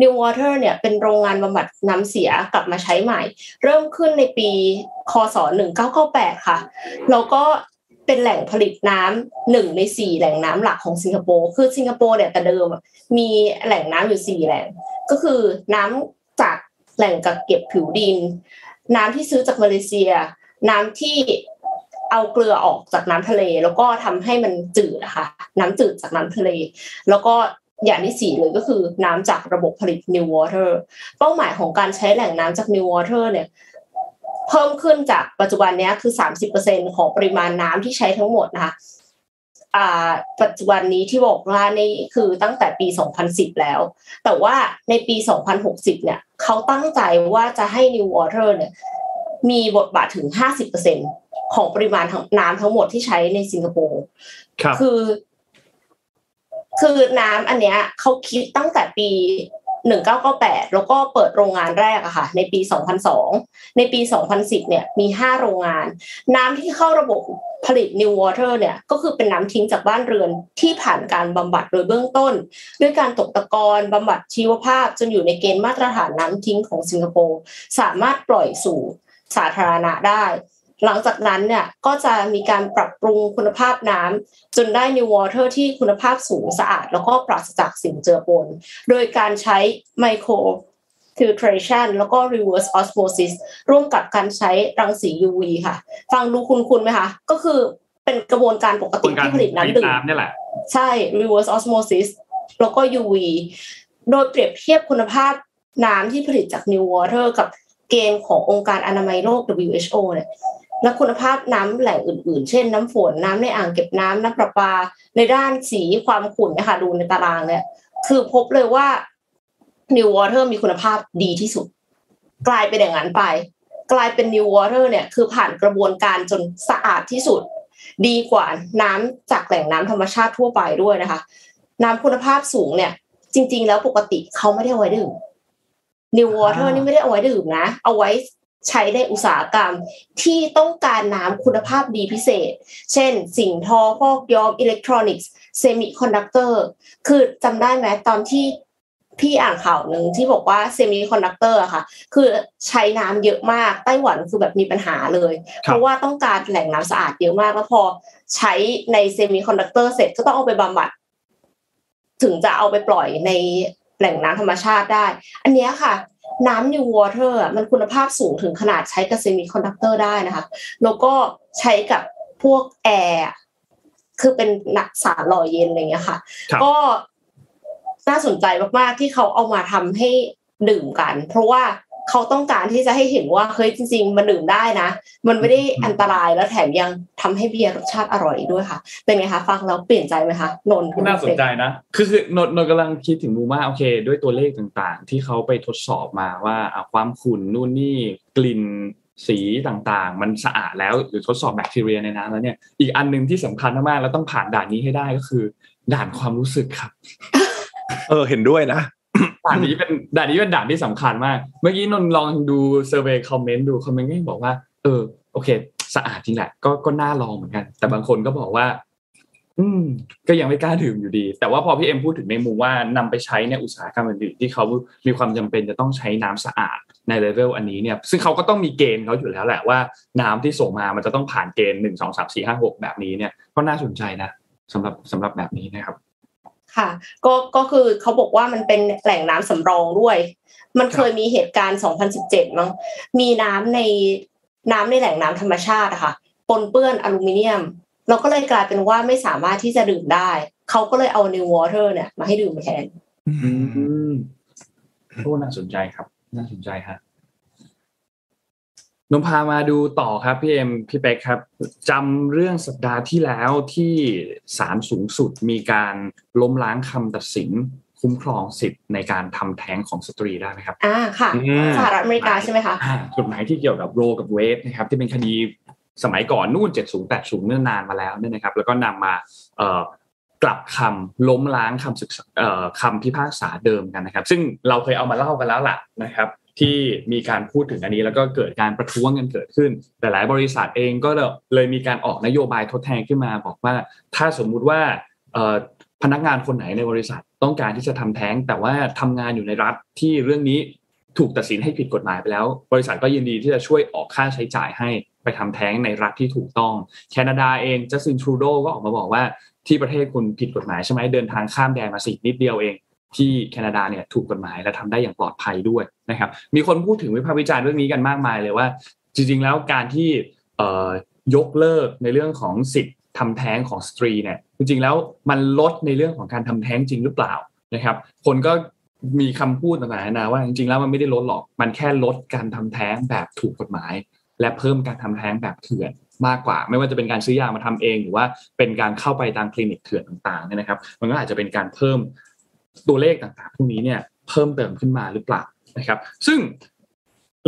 NEWater เนี่ยเป็นโรงงานบำบัดน้ำเสียกลับมาใช้ใหม่เริ่มขึ้นในปีค.ศ.หนึ่งพันเก้าร้อยเก้าสิบแปดค่ะแล้วก็เป็นแหล่งผลิตน้ำหนึ่งในสี่แหล่งน้ำหลักของสิงคโปร์คือสิงคโปร์เนี่ยแต่เดิมมีแหล่งน้ำอยู่สี่แหล่งก็คือน้ำจากแหล่งกักเก็บผิวดินน้ำที่ซื้อจากมาเลเซียน้ำที่เอาเกลือออกจากน้ำทะเลแล้วก็ทำให้มันจืดนะคะน้ำจืดจากน้ำทะเลแล้วก็อย่างที่สี่เลยก็คือน้ำจากระบบผลิต NEWater เป้าหมายของการใช้แหล่งน้ำจาก NEWater เนี่ย เพิ่มขึ้นจากปัจจุบันนี้คือ สามสิบเปอร์เซ็นต์ ของปริมาณน้ำที่ใช้ทั้งหมดนะคะอ่าปัจจุบันนี้ที่บอกว่านี่คือตั้งแต่ปีสองพันสิบแล้วแต่ว่าในปีสองพันหกสิบเนี่ยเขาตั้งใจว่าจะให้ NEWater เนี่ยมีบทบาทถึง ห้าสิบเปอร์เซ็นต์ ของปริมาณน้ำทั้งหมดที่ใช้ในสิงคโปร์คือคือน้ำอันเนี้ยเขาคิดตั้งแต่ปีหนึ่งพันเก้าร้อยเก้าสิบแปดแล้วก็เปิดโรงงานแรกอะค่ะในปีสองพันสองในปีสองพันสิบเนี่ยมีห้าโรงงานน้ำที่เข้าระบบผลิต NEWater เนี่ยก็คือเป็นน้ำทิ้งจากบ้านเรือนที่ผ่านการบำบัดโดยเบื้องต้นด้วยการตกตะกอนบำบัดชีวภาพจนอยู่ในเกณฑ์มาตรฐานน้ำทิ้งของสิงคโปร์สามารถปล่อยสู่สาธารณะได้หลังจากนั้นเนี่ยก็จะมีการปรับปรุงคุณภาพน้ำจนได้ NEWater ที่คุณภาพสูงสะอาดแล้วก็ปราศจากสิ่งเจือปนโดยการใช้ microfiltration แล้วก็ reverse osmosis ร่วมกับการใช้รังสี ยู วี ค่ะฟังดูคุ้นๆไหมคะก็คือเป็นกระบวนการปกติที่ผลิตน้ำดื่มนี่แหละใช่ reverse osmosis แล้วก็ ยู วี โดยเปรียบเทียบคุณภาพน้ำที่ผลิตจาก NEWater กับเกณฑ์ขององค์การอนามัยโลก ดับเบิลยู เอช โอ เนี่ยและคุณภาพน้ำแหล่งอื่นๆเช่นน้ำฝนน้ำในอ่างเก็บน้ำน้ำประปาในด้านสีความขุ่นนะคะดูในตารางเนี่ยคือพบเลยว่า NEWater มีคุณภาพดีที่สุดกลายเป็นอย่างนั้นไปกลายเป็น NEWater เนี่ยคือผ่านกระบวนการจนสะอาดที่สุดดีกว่าน้ำจากแหล่งน้ำธรรมชาติทั่วไปด้วยนะคะน้ำคุณภาพสูงเนี่ยจริงๆแล้วปกติเขาไม่ได้ไว้ดื่ม NEWater นี่ไม่ได้เอาไว้ดื่มนะเอาไว้ใช้ในอุตสาหกรรมที่ต้องการน้ำคุณภาพดีพิเศษเช่นสิ่งทอพอกย้อมอิเล็กทรอนิกส์เซมิคอนดักเตอร์คือจำได้ไหมตอนที่พี่อ่านข่าวหนึ่งที่บอกว่าเซมิคอนดักเตอร์อะค่ะคือใช้น้ำเยอะมากไต้หวันคือแบบมีปัญหาเลยเพราะว่าต้องการแหล่งน้ำสะอาดเยอะมากแล้วพอใช้ในเซมิคอนดักเตอร์เสร็จก็ต้องเอาไปบำบัดถึงจะเอาไปปล่อยในแหล่งน้ำธรรมชาติได้อันนี้ค่ะน้ำ NEWater อ่ะมันคุณภาพสูงถึงขนาดใช้กับเซมิคอนดักเตอร์ได้นะคะแล้วก็ใช้กับพวกแอร์คือเป็นสารหล่อเย็นอะไรอย่างเงี้ยค่ะก็น่าสนใจมากๆที่เขาเอามาทำให้ดื่มกันเพราะว่าเขาต้องการที่จะให้เห็นว่าเฮ้ยจริงๆมันดื่มได้นะมันไม่ได้อันตรายแล้วแถมยังทำให้เบียร์รสชาติอร่อยด้วยค่ะเป็นไงคะฟังแล้วเปลี่ยนใจไหมคะนนท์น่าสนใจนะคือคือนนท์กำลังคิดถึงมูม่าโอเคด้วยตัวเลขต่างๆที่เขาไปทดสอบมาว่าความขุ่นนู่นนี่กลิ่นสีต่างๆมันสะอาดแล้วหรือทดสอบแบคทีเรียในน้ำแล้วเนี่ยอีกอันนึงที่สำคัญมากๆแล้วต้องผ่านด่านนี้ให้ได้ก็คือด่านความรู้สึกครับเออเห็นด้วยนะด่านนี้เป็นด่านนี้เป็นด่านที่สำคัญมากเมื่อกี้นนลองดูเซอร์เวย์คอมเมนต์ดูคอมเมนต์ก็บอกว่าเออโอเคสะอาดจริงแหละก็ก็น่าลองเหมือนกันแต่บางคนก็บอกว่าอืมก็ยังไม่กล้าดื่มอยู่ดีแต่ว่าพอพี่เอ็มพูดถึงในมุมว่านำไปใช้ในอุตสาหกรรมอื่นๆที่เขามีความจำเป็นจะต้องใช้น้ำสะอาดในเลเวลอันนี้เนี่ยซึ่งเขาก็ต้องมีเกณฑ์เขาอยู่แล้วแหละว่าน้ำที่ส่งมามันจะต้องผ่านเกณฑ์หนึ่งสองสามสี่ห้าหกแบบนี้เนี่ยก็น่าสนใจนะสำหรับสำหรับแบบนี้นะครับค่ะก็ก็คือเขาบอกว่ามันเป็นแหล่งน้ำสำรองด้วยมันเคยมีเหตุการณ์สองพันสิบเจ็ดมั้งมีน้ำในน้ำในแหล่งน้ำธรรมชาติอะค่ะปนเปื้อนอลูมิเนียมเราก็เลยกลายเป็นว่าไม่สามารถที่จะดื่มได้เขาก็เลยเอา NEWater เนี่ยมาให้ดื่มแทนอืมโอ้น่าสนใจครับน่าสนใจฮะนนพามาดูต่อครับพี่เอ็มพี่เป๊กครับจำเรื่องสัปดาห์ที่แล้วที่ศาลสูงสุดมีการล้มล้างคำตัดสินคุ้มครองสิทธิ์ในการทำแท้งของสตรีได้ไหมครับอ่าค่ะสหรัฐอเมริกาใช่ไหมคะกฎหมายที่เกี่ยวกับโรกับเวดนะครับที่เป็นคดีสมัยก่อนนู่นเจ็ดสิบ แปดสิบเมื่อนานมาแล้วเนี่ยนะครับแล้วก็นำมากลับคำล้มล้างคำศึกคำพิพากษาเดิมกันนะครับซึ่งเราเคยเอามาเล่ากันแล้วล่ะนะครับที่มีการพูดถึงอันนี้แล้วก็เกิดการประท้วงกันเกิดขึ้นหลายบริษัทเองก็เลยมีการออกนโยบายทดแทนขึ้นมาบอกว่าถ้าสมมุติว่าพนักงานคนไหนในบริษัทต้องการที่จะทำแท้งแต่ว่าทำงานอยู่ในรัฐที่เรื่องนี้ถูกตัดสินให้ผิดกฎหมายไปแล้วบริษัทก็ยินดีที่จะช่วยออกค่าใช้จ่ายให้ไปทำแท้งในรัฐที่ถูกต้องแคนาดาเองจัสตินทรูโดก็ออกมาบอกว่าที่ประเทศคุณผิดกฎหมายใช่ไหมเดินทางข้ามแดนมาสินิดเดียวเองที่แคนาดาเนี่ยถูกกฎหมายและทำได้อย่างปลอดภัยด้วยนะครับมีคนพูดถึงวิพากษ์วิจารณ์เรื่องนี้กันมากมายเลยว่าจริงๆแล้วการที่ยกเลิกในเรื่องของสิทธิ์ทำแท้งของสตรีเนี่ยจริงๆแล้วมันลดในเรื่องของการทำแท้งจริงหรือเปล่านะครับคนก็มีคำพูดต่างๆนานาว่าจริงๆแล้วมันไม่ได้ลดหรอกมันแค่ลดการทำแท้งแบบถูกกฎหมาย และเพิ่มการทำแท้งแบบเถื่อนมากกว่าไม่ว่าจะเป็นการซื้อยามาทำเองหรือว่าเป็นการเข้าไปตามคลินิกเถื่อนต่างๆเนี่ยนะครับมันก็อาจจะเป็นการเพิ่มตัวเลขต่างๆพวกนี้เนี่ยเพิ่มเติมขึ้นมาหรือเปล่านะครับซึ่ง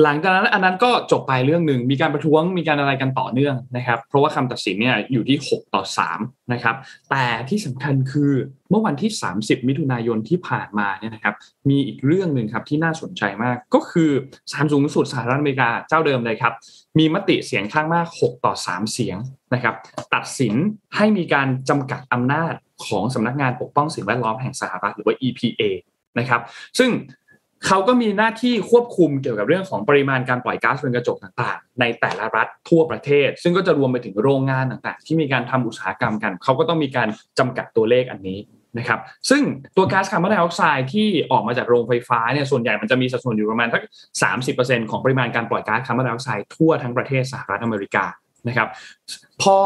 หลังจากนั้นอันนั้นก็จบไปเรื่องหนึ่งมีการประท้วงมีการอะไรกันต่อเนื่องนะครับเพราะว่าคำตัดสินเนี่ยอยู่ที่หกต่อสามนะครับแต่ที่สำคัญคือเมื่อวันที่สามสิบมิถุนายนที่ผ่านมาเนี่ยนะครับมีอีกเรื่องนึงครับที่น่าสนใจมากก็คือศาลสูงสุดสหรัฐอเมริกาเจ้าเดิมเลยครับมีมติเสียงข้างมากหกต่อสามเสียงนะครับตัดสินให้มีการจำกัดอำนาจของสำนักงานปกป้องสิ่งแวดล้อมแห่งสหรัฐหรือว่า อี พี เอ นะครับซึ่งเขาก็มีหน้าที่ควบคุมเกี่ยวกับเรื่องของปริมาณการปล่อยก๊าซเรือนกระจกต่างๆในแต่ละรัฐทั่วประเทศซึ่งก็จะรวมไปถึงโรงงานต่างๆที่มีการทำอุตสาหกรรมกันเขาก็ต้องมีการจำกัดตัวเลขอันนี้นะครับซึ่งตัวก๊าซคาร์บอนไดออกไซด์ที่ออกมาจากโรงไฟฟ้าเนี่ยส่วนใหญ่มันจะมีสัดส่วนอยู่ประมาณสัก สามสิบเปอร์เซ็นต์ ของปริมาณการปล่อยก๊าซคาร์บอนไดออกไซด์ทั่วทั้งประเทศสหรัฐอเมริกานะครับพอ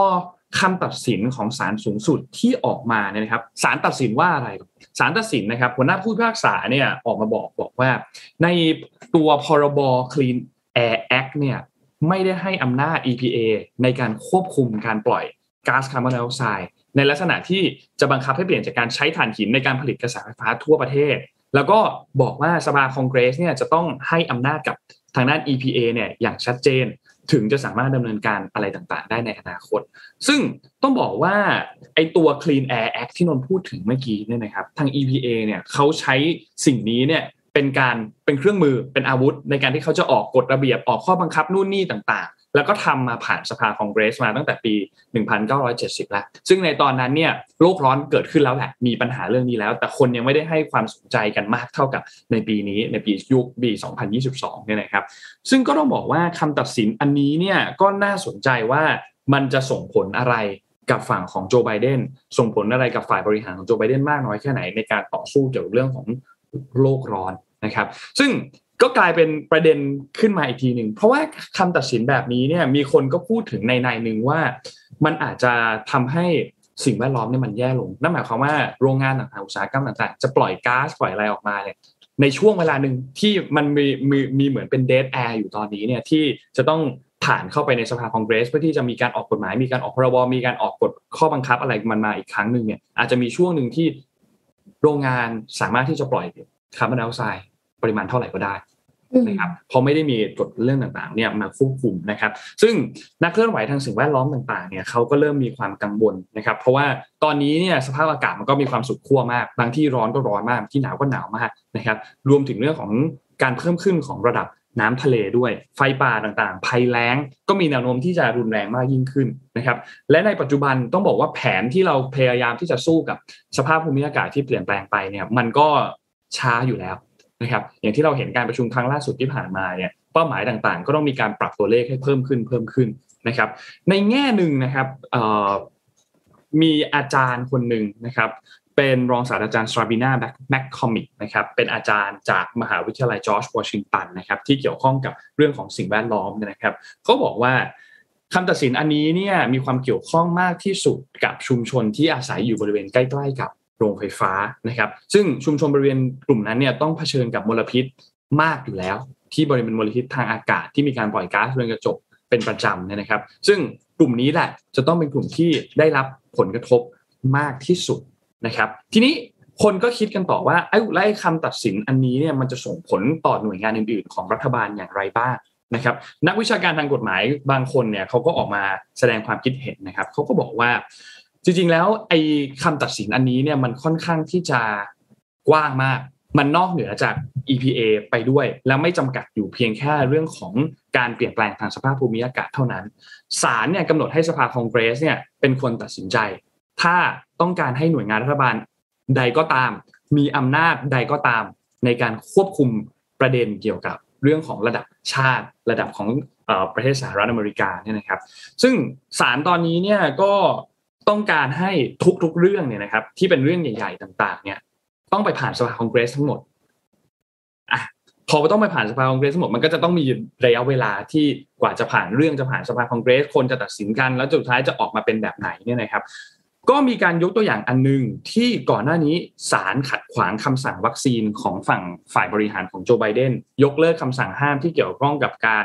คำตัดสินของศาลสูงสุดที่ออกมาเนี่ยนะครับศาลตัดสินว่าอะไรศาลตัดสินนะครับหัวหน้าผู้พิพากษาเนี่ยออกมาบอกบอกว่าในตัวพรบ Clean Air Act เนี่ยไม่ได้ให้อำนาจ อี พี เอ ในการควบคุมการปล่อยก๊าซคาร์บอนไดออกไซด์ในลักษณะที่จะบังคับให้เปลี่ยนจากการใช้ถ่านหินในการผลิตกระแสไฟฟ้าทั่วประเทศแล้วก็บอกว่าสภาคองเกรสเนี่ยจะต้องให้อำนาจกับทางด้าน อี พี เอ เนี่ยอย่างชัดเจนถึงจะสามารถดำเนินการอะไรต่างๆได้ในอนาคตซึ่งต้องบอกว่าไอ้ตัว Clean Air Act ที่นนพูดถึงเมื่อกี้เนี่ยนะครับทาง อี พี เอ เนี่ยเขาใช้สิ่งนี้เนี่ยเป็นการเป็นเครื่องมือเป็นอาวุธในการที่เขาจะออกกฎระเบียบออกข้อบังคับนู่นนี่ต่างๆแล้วก็ทำมาผ่านสภาคองเกรสมาตั้งแต่ปีหนึ่งพันเก้าร้อยเจ็ดสิบแล้วซึ่งในตอนนั้นเนี่ยโลกร้อนเกิดขึ้นแล้วแหละมีปัญหาเรื่องนี้แล้วแต่คนยังไม่ได้ให้ความสนใจกันมากเท่ากับในปีนี้ในปียุคปีสองพันยี่สิบสองเนี่ยนะครับซึ่งก็ต้องบอกว่าคำตัดสินอันนี้เนี่ยก็น่าสนใจว่ามันจะส่งผลอะไรกับฝั่งของโจไบเดนส่งผลอะไรกับฝ่ายบริหารของโจไบเดนมากน้อยแค่ไหนในการต่อสู้เกี่ยวกับเรื่องของโลกร้อนนะครับซึ่งก็กลายเป็นประเด็นขึ้นมาอีกทีหนึ่งเพราะว่าคำตัดสินแบบนี้เนี่ยมีคนก็พูดถึงในในหนึ่งว่ามันอาจจะทำให้สิ่งแวดล้อมเนี่ยมันแย่ลงนั่นหมายความว่าโรงงานต่างๆอุตสาหกรรมต่างๆจะปล่อยก๊าซปล่อยอะไรออกมาเนี่ยในช่วงเวลาหนึ่งที่มันมีมีมีเหมือนเป็นเดดแอร์อยู่ตอนนี้เนี่ยที่จะต้องผ่านเข้าไปในสภาคองเกรสเพื่อที่จะมีการออกกฎหมายมีการออกพรบมีการออกกฎข้อบังคับอะไรมันมาอีกครั้งนึงเนี่ยอาจจะมีช่วงนึงที่โรงงานสามารถที่จะปล่อยคาร์บอนไดออกไซด์ปริมาณเท่าไหร่ก็ได้นะครับเพราะไม่ได้มีกฎเรื่องต่างๆเนี่ยมาควบคุมนะครับซึ่งนักเคลื่อนไหวทางสิ่งแวดล้อมต่างๆเนี่ยเขาก็เริ่มมีความกังวลนะครับเพราะว่าตอนนี้เนี่ยสภาพอากาศมันก็มีความสุดขั้วมากบางที่ร้อนก็ร้อนมากที่หนาวก็หนาวมากนะครับรวมถึงเรื่องของการเพิ่มขึ้นของระดับน้ำทะเลด้วยไฟป่าต่างๆภัยแล้งก็มีแนวโน้มที่จะรุนแรงมากยิ่งขึ้นนะครับและในปัจจุบันต้องบอกว่าแผนที่เราพยายามที่จะสู้กับสภาพภูมิอากาศที่เปลี่ยนแปลงไปเนี่ยมันก็ช้าอยู่แล้วนะครับอย่างที่เราเห็นการประชุมครั้งล่าสุดที่ผ่านมาเนี่ยเป้าหมายต่างๆก็ต้องมีการปรับตัวเลขให้เพิ่มขึ้นเพิ่มขึ้นนะครับในแง่นึงนะครับมีอาจารย์คนหนึ่งนะครับเป็นรองศาสตราจารย์สตราบิน่าแมคคอมิกนะครับเป็นอาจารย์จากมหาวิทยาลัยจอร์จวอชิงตันนะครับที่เกี่ยวข้องกับเรื่องของสิ่งแวดล้อมนะครับเขาบอกว่าคำตัดสินอันนี้เนี่ยมีความเกี่ยวข้องมากที่สุดกับชุมชนที่อาศัยอยู่บริเวณใกล้ๆกับโรงไฟฟ้านะครับซึ่งชุมชนบริเวณกลุ่มนั้นเนี่ยต้องเผชิญกับมลพิษมากอยู่แล้วที่บริเวณมลพิษทางอากาศที่มีการปล่อยก๊าซเรือนกระจกเป็นประจำเนี่ยนะครับซึ่งกลุ่มนี้แหละจะต้องเป็นกลุ่มที่ได้รับผลกระทบมากที่สุดนะครับทีนี้คนก็คิดกันต่อว่าไอ้ไล่คำตัดสินอันนี้เนี่ยมันจะส่งผลต่อหน่วยงานอื่นๆของรัฐบาลอย่างไรบ้างนะครับนักวิชาการทางกฎหมายบางคนเนี่ยเขาก็ออกมาแสดงความคิดเห็นนะครับเขาก็บอกว่าจริงๆแล้วไอ้คำตัดสินอันนี้เนี่ยมันค่อนข้างที่จะกว้างมากมันนอกเหนือจาก อี พี เอ ไปด้วยแล้วไม่จำกัดอยู่เพียงแค่เรื่องของการเปลี่ยนแปลงทางสภาพภูมิอากาศเท่านั้นศาลเนี่ยกำหนดให้สภาคองเกรสเนี่ยเป็นคนตัดสินใจถ้าต้องการให้หน่วยงานรัฐบาลใดก็ตามมีอำนาจใดก็ตามในการควบคุมประเด็นเกี่ยวกับเรื่องของระดับชาติระดับของเอ่อประเทศสหรัฐอเมริกาเนี่ยนะครับซึ่งศาลตอนนี้เนี่ยก็ต้องการให้ทุกๆเรื่องเนี่ยนะครับที่เป็นเรื่องใหญ่ๆต่างๆเนี่ยต้องไปผ่านสภาคองเกรสทั้งหมดอ่ะพอต้องไปผ่านสภาคองเกรสทั้งหมดมันก็จะต้องมีระยะเวลาที่กว่าจะผ่านเรื่องจะผ่านสภาคองเกรสคนจะตัดสินกันแล้วสุดท้ายจะออกมาเป็นแบบไหนเนี่ยนะครับก็มีการยกตัวอย่างอันนึงที่ก่อนหน้านี้ศาลขัดขวางคำสั่งวัคซีนของฝั่งฝ่ายบริหารของโจไบเดนยกเลิกคำสั่งห้ามที่เกี่ยวข้องกับการ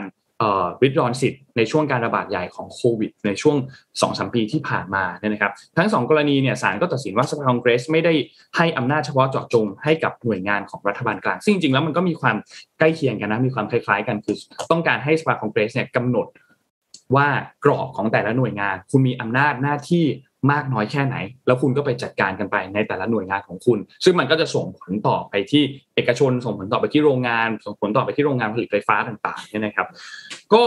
วิดรอนสิทธิ์ในช่วงการระบาดใหญ่ของโควิดในช่วง สองถึงสาม ปีที่ผ่านมาเนี่ยนะครับทั้งสองกรณีเนี่ยศาลก็ตัดสินว่าสภาคองเกรสไม่ได้ให้อำนาจเฉพาะเจาะจงให้กับหน่วยงานของรัฐบาลกลางซึ่งจริงๆแล้วมันก็มีความใกล้เคียงกันนะมีความคล้ายๆกันคือต้องการให้สภาคองเกรสเนี่ยกำหนดว่ากรอบของแต่ละหน่วยงานคุณมีอำนาจหน้าที่มากน้อยแค่ไหนแล้วคุณก็ไปจัดการกันไปในแต่ละหน่วยงานของคุณซึ่งมันก็จะส่งผลต่อไปที่เอกชนส่งผลต่อไปที่โรงงานส่งผลต่อไปที่โรงงานผลิตไฟฟ้าต่างๆเนี่ยนะครับก็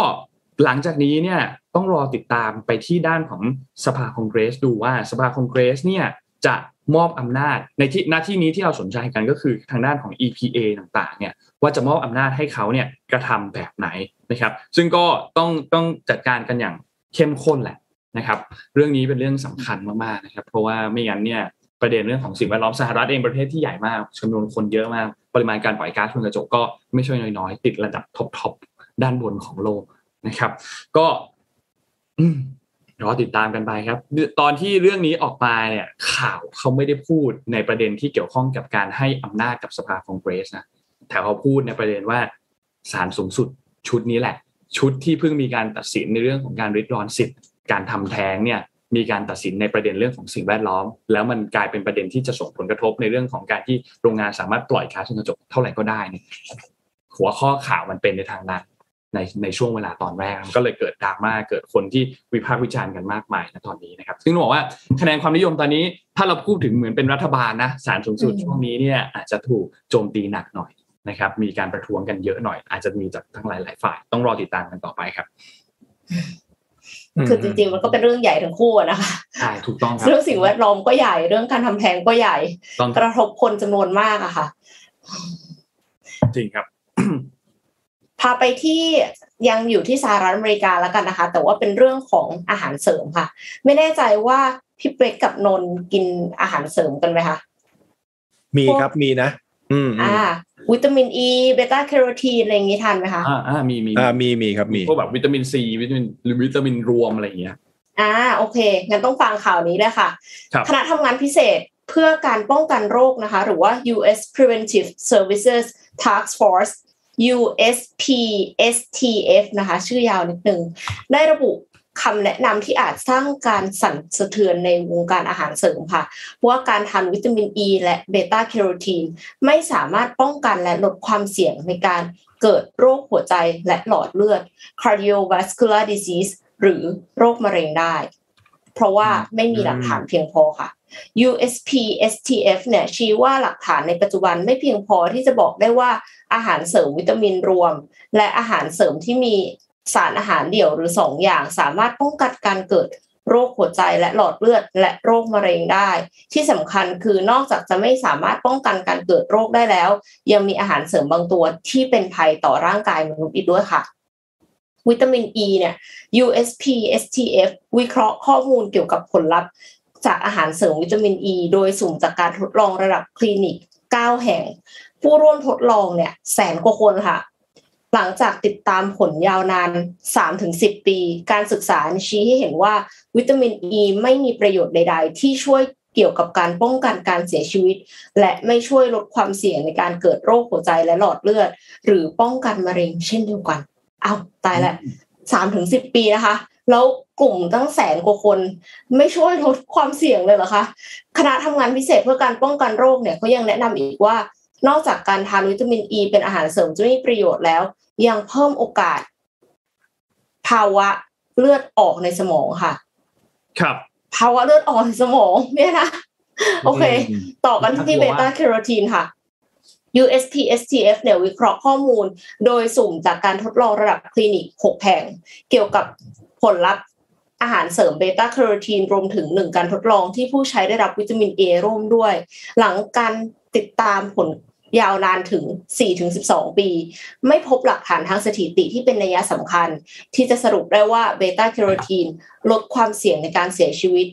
หลังจากนี้เนี่ยต้องรอติดตามไปที่ด้านของสภาคองเกรสดูว่าสภาคองเกรสเนี่ยจะมอบอำนาจในที่หน้าที่นี้ที่เราสนใจกันก็คือทางด้านของ อี พี เอ ต่างๆเนี่ยว่าจะมอบอำนาจให้เขาเนี่ยกระทำแบบไหนนะครับซึ่งก็ต้องต้องจัดการกันอย่างเข้มข้นแหละนะครับเรื่องนี้เป็นเรื่องสำคัญมากๆนะครับเพราะว่าไม่งั้นเนี่ยประเด็นเรื่องของสิ่งแวดล้อมสหรัฐเองประเทศที่ใหญ่มากจำนวนคนเยอะมากปริมาณการปล่อยก๊าซเรือนกระจกก็ไม่ใช่น้อยๆติดระดับท็อปๆด้านบนของโลกนะครับก็รอติดตามกันไปครับตอนที่เรื่องนี้ออกมาเนี่ยข่าวเขาไม่ได้พูดในประเด็นที่เกี่ยวข้องกับการให้อำนาจกับสภาคองเกรสนะแต่เขาพูดในประเด็นว่าศาลสูงสุดชุดนี้แหละชุดที่เพิ่งมีการตัดสินในเรื่องของการริดรอนสิทธิ์การทำแท้งเนี่ยมีการตัดสินในประเด็นเรื่องของสิ่งแวดล้อมแล้วมันกลายเป็นประเด็นที่จะส่งผลกระทบในเรื่องของการที่โรงงานสามารถปล่อยก๊าซเรือนกระจกเท่าไหร่ก็ได้เนี่ยหัวข้อข่าวมันเป็นในทางนั้นในในช่วงเวลาตอนแรกมันก็เลยเกิดดราม่าเกิดคนที่วิพากษ์วิจารณ์กันมากมายนะตอนนี้นะครับซึ่งต้องบอกว่าคะแนนความนิยมตอนนี้ถ้าเราพูดถึงเหมือนเป็นรัฐบาลนะศาลสูงสุดช่วงนี้เนี่ยอาจจะถูกโจมตีหนักหน่อยนะครับมีการประท้วงกันเยอะหน่อยอาจจะมีจากทั้งหลายหลายฝ่ายต้องรอติดตามกันต่อไปครับคือจริงๆมันก็เป็นเรื่องใหญ่ทั้งคู่นะคะใช่ถูกต้องครับเรื่องสิ่งแวดล้อมก็ใหญ่เรื่องการทำแท้งก็ใหญ่กระทบคนจำนวนมากอะค่ะจริงครับพาไปที่ยังอยู่ที่สหรัฐอเมริกาแล้วกันนะคะแต่ว่าเป็นเรื่องของอาหารเสริมค่ะไม่แน่ใจว่าพี่เป๊กกับนนท์กินอาหารเสริมกันไหมคะมีครับมีนะอืมอ่าวิตามิน E เบต้าแคโรทีนอะไรอย่างงี้ทานไหมคะอ่าอ่ามีมีอ่ามีมีครับมีพวกแบบวิตามิน C วิตามินหรือวิตามินรวมอะไรอย่างเงี้ยอ่าโอเคงั้นต้องฟังข่าวนี้แล้วค่ะคณะทำงานพิเศษเพื่อการป้องกันโรคนะคะหรือว่า ยู เอส Preventive Services Task Forceยู เอส พี เอส ที เอฟ นะคะชื่อยาวนิดนึงได้ระบุคำแนะนำที่อาจสร้างการสั่นสะเทือนในวงการอาหารเสริมค่ะว่าการทานวิตามิน E และเบต้าแคโรทีนไม่สามารถป้องกันและลดความเสี่ยงในการเกิดโรคหัวใจและหลอดเลือด cardiovascular disease หรือโรคมะเร็งได้เพราะว่าไม่มีหลักฐานเพียงพอค่ะ ยู เอส พี เอส ที เอฟ เนี่ยชี้ว่าหลักฐานในปัจจุบันไม่เพียงพอที่จะบอกได้ว่าอาหารเสริมวิตามินรวมและอาหารเสริมที่มีสารอาหารเดี่ยวหรือสองอย่างสามารถป้องกันการเกิดโรคหัวใจและหลอดเลือดและโรคมะเร็งได้ที่สำคัญคือนอกจากจะไม่สามารถป้องกันการเกิดโรคได้แล้วยังมีอาหารเสริมบางตัวที่เป็นภัยต่อร่างกายมนุษย์อีกด้วยค่ะวิตามิน E เนี่ย ยู เอส พี เอส ที เอฟ วิเคราะห์ข้อมูลเกี่ยวกับผลลัพธ์จากอาหารเสริมวิตามิน E โดยสุ่มจากการทดลองระดับคลินิกเก้าแห่งผู้ร่วมทดลองเนี่ยแสนกว่าคนค่ะหลังจากติดตามผลยาวนาน สามถึงสิบ ปีการศึกษาชี้ให้เห็นว่าวิตามิน E ไม่มีประโยชน์ใดๆที่ช่วยเกี่ยวกับการป้องกันการเสียชีวิตและไม่ช่วยลดความเสี่ยงในการเกิดโรคหัวใจและหลอดเลือดหรือป้องกันมะเร็งเช่นเดียวกันอ้าวตายละ สามถึงสิบ ปีนะคะแล้วกลุ่มตั้งแสนกว่าคนไม่ช่วยลดความเสี่ยงเลยเหรอคะคณะทำงานพิเศษเพื่อการป้องกันโรคเนี่ยเขายังแนะนำอีกว่านอกจากการทานวิตามิน E เป็นอาหารเสริมที่มีประโยชน์แล้วยังเพิ่มโอกาสภาวะเลือดออกในสมองค่ะครับภาวะเลือดออกในสมองเนี่ยนะโอเคต่อกันที่เบต้าแคโรทีนค่ะ ยู เอส พี เอส ที เอฟ เนี่ยวิเคราะห์ข้อมูลโดยสุ่มจากการทดลองระดับคลินิกหกแห่งเกี่ยวกับผลลัพธ์อาหารเสริมเบต้าแคโรทีนรวมถึงหนึ่งการทดลองที่ผู้ใช้ได้รับวิตามิน A ร่วมด้วยหลังการติดตามผลยาวนานถึง สี่ถึงสิบสอง ปีไม่พบหลักฐานทางสถิติที่เป็นนัยสำคัญที่จะสรุปได้ว่าเบต้าแคโรทีนลดความเสี่ยงในการเสียชีวิต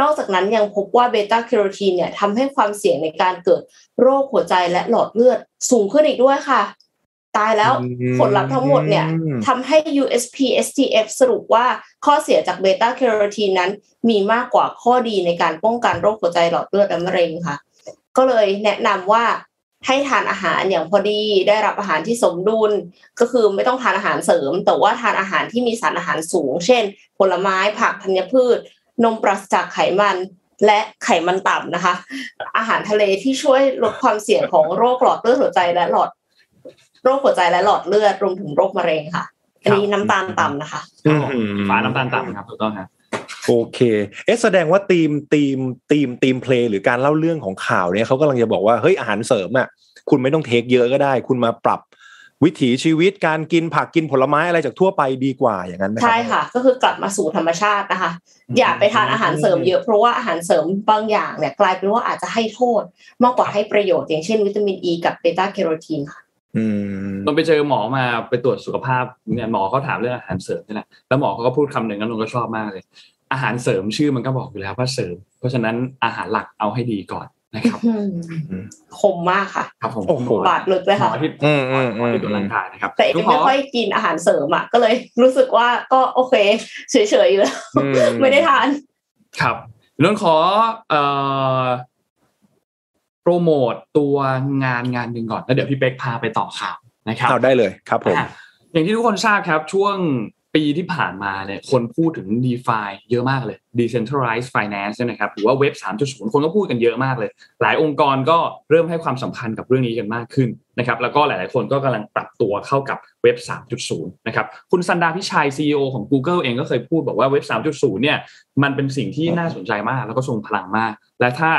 นอกจากนั้นยังพบว่าเบต้าแคโรทีนเนี่ยทำให้ความเสี่ยงในการเกิดโรคหัวใจและหลอดเลือดสูงขึ้นอีกด้วยค่ะตายแล้วผลลัพธ์ทั้งหมดเนี่ยทำให้ ยู เอส พี เอส ที เอฟ สรุปว่าข้อเสียจากเบต้าแคโรทีนนั้นมีมากกว่าข้อดีในการป้องกันโรคหัวใจหลอดเลือดและมะเร็งค่ะก็เลยแนะนำว่า ให้ทานอาหารอย่างพอดีได้รับอาหารที่สมดุลก็คือไม่ต้องทานอาหารเสริมแต่ว่าทานอาหารที่มีสารอาหารสูงเช่นผลไม้ผักธัญพืชนมปราศจากไขมันและไขมันต่ำนะคะอาหารทะเลที่ช่วยลดความเสี่ยงของโรคหลอดเลือดหัวใจและหลอดโรคหัวใจและหลอดเลือดรวมถึงโรคมะเร็งค่ะอันนี้น้ำตาลต่ำนะคะฝาน้ำตาลต่ำครับถูกต้องครับโอเคเอ๊ะแสดงว่าทีมทีมทีมทีมเพลย์หรือการเล่าเรื่องของข่าวเนี่ยเขากำลังจะบอกว่าเฮ้ยอาหารเสริมอ่ะคุณไม่ต้องเทคเยอะก็ได้คุณมาปรับวิถีชีวิตการกินผักกินผลไม้อะไรจากทั่วไปดีกว่าอย่างนั้นไหมใช่ค่ะก็คือกลับมาสู่ธรรมชาตินะคะอย่าไปทานอาหารเสริมเยอะเพราะว่าอาหารเสริมบางอย่างเนี่ยกลายเป็นว่าอาจจะให้โทษมากกว่าให้ประโยชน์อย่างเช่นวิตามินอีกับเบต้าแคโรทีนค่ะอืมตอนไปเจอหมอมาไปตรวจสุขภาพเนี่ยหมอเขาถามเรื่องอาหารเสริมนี่แหละแล้วหมอเขาก็พูดคำหนึ่งนั้นผมก็ชอบมากเลยอาหารเสริมชื่อมันก็บอกอยู่แล้วว่าเสริมเพราะฉะนั้นอาหารหลักเอาให้ดีก่อนนะครับคมมากค่ะครับผมบาดลึกเลยค่ะที่ที่ตัวร่างกายนะครับแต่ไม่ค่อยกินอาหารเสริมอ่ะก็เลยรู้สึกว่าก็โอเคเฉยๆอยู่แล้วไม่ได้ทานครับน้องขอเอ่อโปรโมทตัวงานงานหนึ่งก่อนแล้วเดี๋ยวพี่เป๊กพาไปต่อข่าวนะครับเอาได้เลยครับผมอย่างที่ทุกคนทราบครับช่วงปีที่ผ่านมาเนี่ยคนพูดถึง DeFi เยอะมากเลย Decentralized Finance นะครับหรือว่า Web สามจุดศูนย์ คนก็พูดกันเยอะมากเลยหลายองค์กรก็เริ่มให้ความสำคัญกับเรื่องนี้กันมากขึ้นนะครับแล้วก็หลายๆคนก็กำลังปรับตัวเข้ากับ Web สามจุดศูนย์ นะครับคุณสันดาพิชัย ซี อี โอ ของ Google เองก็เคยพูดบอกว่า Web สามจุดศูนย์ เนี่ยมันเป็นสิ่งที่น่าสนใจมากแล้วก็ทรงพลังมากและถ้า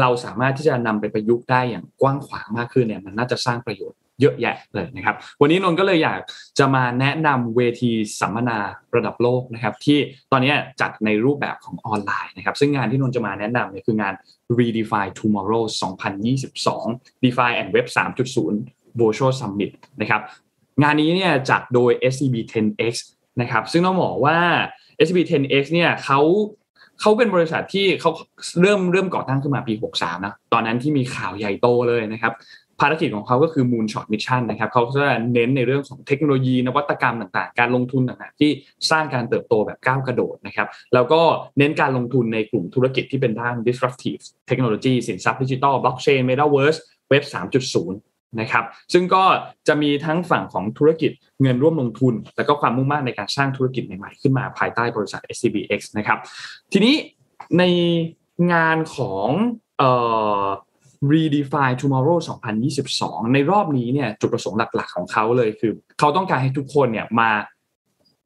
เราสามารถที่จะนำไปประยุกต์ได้อย่างกว้างขวางมากขึ้นเนี่ยมันน่าจะสร้างประโยชน์เยอะแยะเลยนะครับวันนี้นนท์ก็เลยอยากจะมาแนะนำเวทีสัมมนาระดับโลกนะครับที่ตอนนี้จัดในรูปแบบของออนไลน์นะครับซึ่งงานที่นนท์จะมาแนะนำเนี่ยคืองาน Redefine Tomorrow สองพันยี่สิบสอง DeFi and Web สามจุดศูนย์ Virtual Summit นะครับงานนี้เนี่ยจัดโดย เอส ซี บี เท็น เอ็กซ์ นะครับซึ่งต้องบอกว่า เอส ซี บี เท็น เอ็กซ์ เนี่ยเขาเขาเป็นบริษัทที่เขาเริ่มเริ่มก่อตั้งขึ้นมาปีหกสามนะตอนนั้นที่มีข่าวใหญ่โตเลยนะครับภารกิจของเขาก็คือ Moonshot Mission นะครับเขาจะเน้นในเรื่องของเทคโนโลยีนวัตกรรมต่างๆการลงทุนต่างๆที่สร้างการเติบโตแบบก้าวกระโดดนะครับแล้วก็เน้นการลงทุนในกลุ่มธุรกิจที่เป็นด้าน disruptive technology สินทรัพย์ดิจิทัล blockchain metaverse web สามจุดศูนย์ นะครับซึ่งก็จะมีทั้งฝั่งของธุรกิจเงินร่วมลงทุนแล้วก็ความมุ่งมั่นในการสร้างธุรกิจใหม่ๆขึ้นมาภายใต้บริษัท เอส ซี บี เอ็กซ์ นะครับทีนี้ในงานของเอ่อRedefine Tomorrow สองพันยี่สิบสองในรอบนี้เนี่ยจุดประสงค์หลักๆของเขาเลยคือเขาต้องการให้ทุกคนเนี่ยมา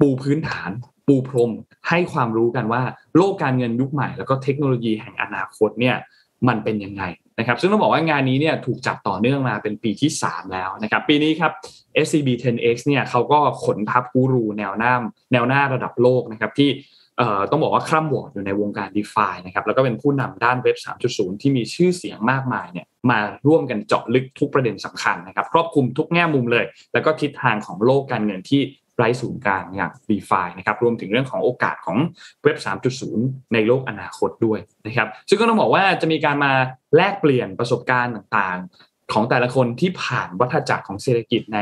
ปูพื้นฐานปูพรมให้ความรู้กันว่าโลกการเงินยุคใหม่แล้วก็เทคโนโลยีแห่งอนาคตเนี่ยมันเป็นยังไงนะครับซึ่งต้องบอกว่างานนี้เนี่ยถูกจัดต่อเนื่องมาเป็นปีที่สามแล้วนะครับปีนี้ครับ เอส ซี บี เท็น เอ็กซ์ เนี่ยเขาก็ขนทัพกูรูแนวหน้าแนวหน้าระดับโลกนะครับที่เอ่อต้องบอกว่าคร่ำวอร์ดอยู่ในวงการ DeFi นะครับแล้วก็เป็นผู้นำด้าน Web สามจุดศูนย์ ที่มีชื่อเสียงมากมายเนี่ยมาร่วมกันเจาะลึกทุกประเด็นสำคัญนะครับครอบคลุมทุกแง่มุมเลยแล้วก็ทิศทางของโลกการเงินที่ไร้ศูนย์กลางอย่าง DeFi นะครับรวมถึงเรื่องของโอกาสของ Web สามจุดศูนย์ ในโลกอนาคตด้วยนะครับซึ่งก็ต้องบอกว่าจะมีการมาแลกเปลี่ยนประสบการณ์ต่างๆของแต่ละคนที่ผ่านวัฏจักรของเศรษฐกิจใน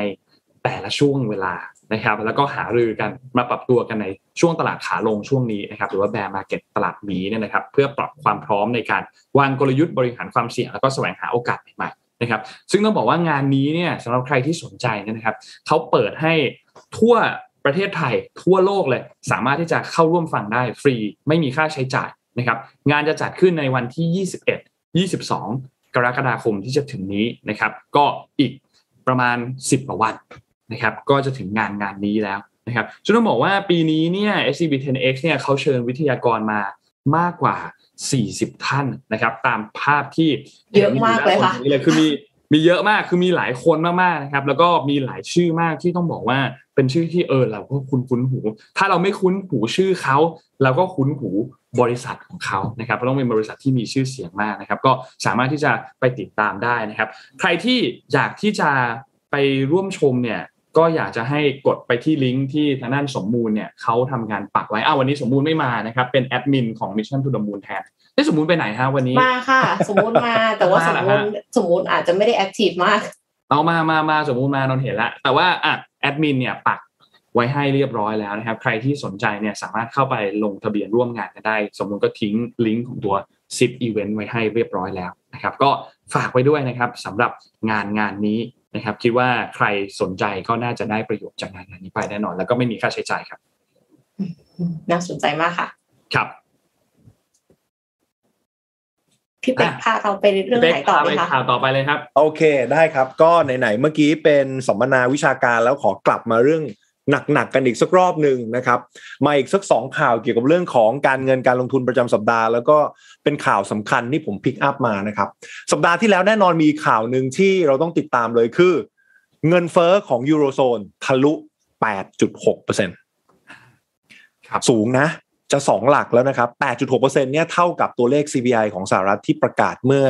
แต่ละช่วงเวลานะครับแล้วก็หารือกันมาปรับตัวกันในช่วงตลาดขาลงช่วงนี้นะครับหรือว่า bear market ตลาดหมีเนี่ยนะครับเพื่อปรับความพร้อมในการวางกลยุทธ์บริหารความเสี่ยงแล้วก็แสวงหาโอกาสใหม่ๆนะครับซึ่งต้องบอกว่างานนี้เนี่ยสำหรับใครที่สนใจนะครับเขาเปิดให้ทั่วประเทศไทยทั่วโลกเลยสามารถที่จะเข้าร่วมฟังได้ฟรีไม่มีค่าใช้จ่ายนะครับงานจะจัดขึ้นในวันที่ยี่สิบเอ็ด ยี่สิบสองกรกฎาคมที่จะถึงนี้นะครับก็อีกประมาณสิบกว่าวันนะครับก็จะถึงงานงานนี้แล้วนะครับซึ่งต้องบอกว่าปีนี้เนี่ย เอส ซี บี เท็น เอ็กซ์ เนี่ยเขาเชิญวิทยากรมามากกว่าสี่สิบท่านนะครับตามภาพที่เยอะมากเลยค่ะนี่เลยคือมีมีเยอะมากคือมีหลายคนมากๆนะครับแล้วก็มีหลายชื่อมากที่ต้องบอกว่าเป็นชื่อที่เออเราก็คุ้นคุ้นหูถ้าเราไม่คุ้นหูชื่อเขาเราก็คุ้นหูบริษัทของเขานะครับเพราะต้องเป็นบริษัทที่มีชื่อเสียงมากนะครับก็สามารถที่จะไปติดตามได้นะครับใครที่อยากที่จะไปร่วมชมเนี่ยก็อยากจะให้กดไปที่ลิงก์ที่ทางด้านสมมูลเนี่ยเขาทำงานปักไว้อ้าววันนี้สมมูลไม่มานะครับเป็นแอดมินของ Mission to the Moon แทนได้สมมูลไปไหนฮะวันนี้มาค่ะสมมูลมาแต่ว่าสมมูลสมมูลอาจจะไม่ได้แอคทีฟมากเอามามามาสมมูลมานนเห็นละแต่ว่าอ่ะแอดมินเนี่ยปักไว้ให้เรียบร้อยแล้วนะครับใครที่สนใจเนี่ยสามารถเข้าไปลงทะเบียนร่วมงานกันได้สมมูลก็ทิ้งลิงก์ของตัว สิบ event ไว้ให้เรียบร้อยแล้วนะครับก็ฝากไว้ด้วยนะครับสำหรับงานงานนี้นะครับคิดว่าใครสนใจก็น่าจะได้ประโยชน์จากงานนี้ไปแน่นอนแล้วก็ไม่มีค่าใช้จ่ายครับน่าสนใจมากค่ะครับพี่เป็กพาเราไปเรื่องไหนต่อไหมคะข่าวต่อไปเลยครับโอเคได้ครับก็ไหนๆเมื่อกี้เป็นสัมมนาวิชาการแล้วขอกลับมาเรื่องหนักๆกันอีกสักรอบนึงนะครับมาอีกสักสองข่าวเกี่ยวกับเรื่องของการเงินการลงทุนประจำสัปดาห์แล้วก็เป็นข่าวสำคัญที่ผมพิกอัพมานะครับสัปดาห์ที่แล้วแน่นอนมีข่าวนึงที่เราต้องติดตามเลยคือเงินเฟ้อของยูโรโซนทะลุ แปดจุดหกเปอร์เซ็นต์ ครับสูงนะจะสองหลักแล้วนะครับ แปดจุดหกเปอร์เซ็นต์ เนี่ยเท่ากับตัวเลข ซี บี ไอ ของสหรัฐที่ประกาศเมื่อ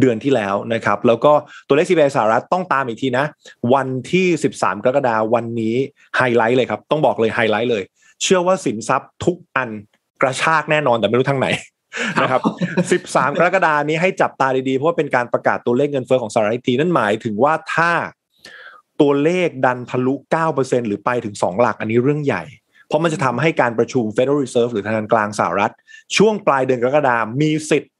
เดือนที่แล้วนะครับแล้วก็ตัวเลข ซี บี ไอ สหรัฐต้องตามอีกทีนะวันที่สิบสามกรกฎาคมวันนี้ไฮไลท์เลยครับต้องบอกเลยไฮไลท์เลยเชื่อว่าสินทรัพย์ทุกอันกระชากแน่นอนแต่ไม่รู้ทางไหนนะครับสิบสามกรกฎาคมนี้ให้จับตาดีๆเพราะว่าเป็นการประกาศตัวเลขเงินเฟ้อของสหรัฐทีนั่นหมายถึงว่าถ้าตัวเลขดันทะลุ เก้าเปอร์เซ็นต์ หรือไปถึงสองหลักอันนี้เรื่องใหญ่เพราะมันจะทำให้การประชุม Federal Reserve หรือธนาคารกลางสหรัฐช่วงปลายเดือนกรกฎาคมมีสิทธิ์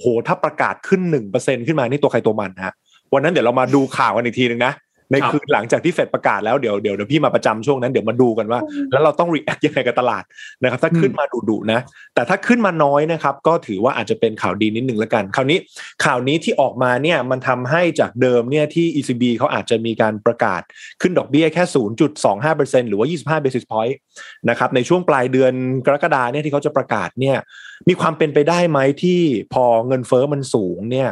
โหถ้าประกาศขึ้น หนึ่งเปอร์เซ็นต์ ขึ้นมานี่ตัวใครตัวมันฮะวันนั้นเดี๋ยวเรามาดูข่าวกันอีกทีนึงนะในคืนหลังจากที่เฟดประกาศแล้วเดี๋ยวเดี๋ยวเดี๋ยวพี่มาประจำช่วงนั้นเดี๋ยวมาดูกันว่าแล้วเราต้องรีแอคยังไงกับตลาดนะครับถ้าขึ้นมาดุๆนะแต่ถ้าขึ้นมาน้อยนะครับก็ถือว่าอาจจะเป็นข่าวดีนิดนึงละกันคราวนี้ข่าวนี้ที่ออกมาเนี่ยมันทำให้จากเดิมเนี่ยที่ อี ซี บี เขาอาจจะมีการประกาศขึ้นดอกเบี้ยแค่ ศูนย์จุดสองห้าเปอร์เซ็นต์ หรือว่ายี่สิบห้า basis point นะครับในช่วงปลายเดือนกรกฎาคมเนี่ยที่เขาจะประกาศเนี่ยมีความเป็นไปได้ไหมที่พอเงินเฟ้อมันสูงเนี่ย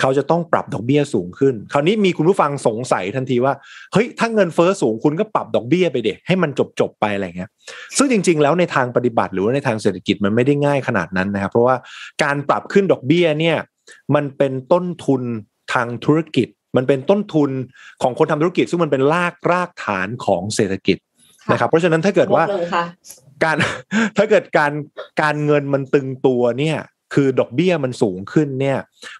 เขาจะต้องปรับดอกเบี้ยสูงขึ้นคราวนี้มีคุณผู้ฟังสงสัยทันทีว่าเฮ้ยถ้าเงินเฟ้อสูงคุณก็ปรับดอกเบี้ยไปเด็กให้มันจบๆไปอะไรเงี้ยซึ่งจริงๆแล้วในทางปฏิบัติหรือว่าในทางเศรษฐกิจมันไม่ได้ง่ายขนาดนั้นนะครับเพราะว่าการปรับขึ้นดอกเบี้ยเนี่ยมันเป็นต้นทุนทางธุรกิจมันเป็นต้นทุนของคนทำธุรกิจซึ่งมันเป็นรากรากฐานของเศรษฐกิจนะครับเพราะฉะนั้นถ้าเกิดว่าการถ้าเกิดการการเงินมันตึงตัวเนี่ยคือดอกเบี้ยมันสูงขึ้นเนี่ย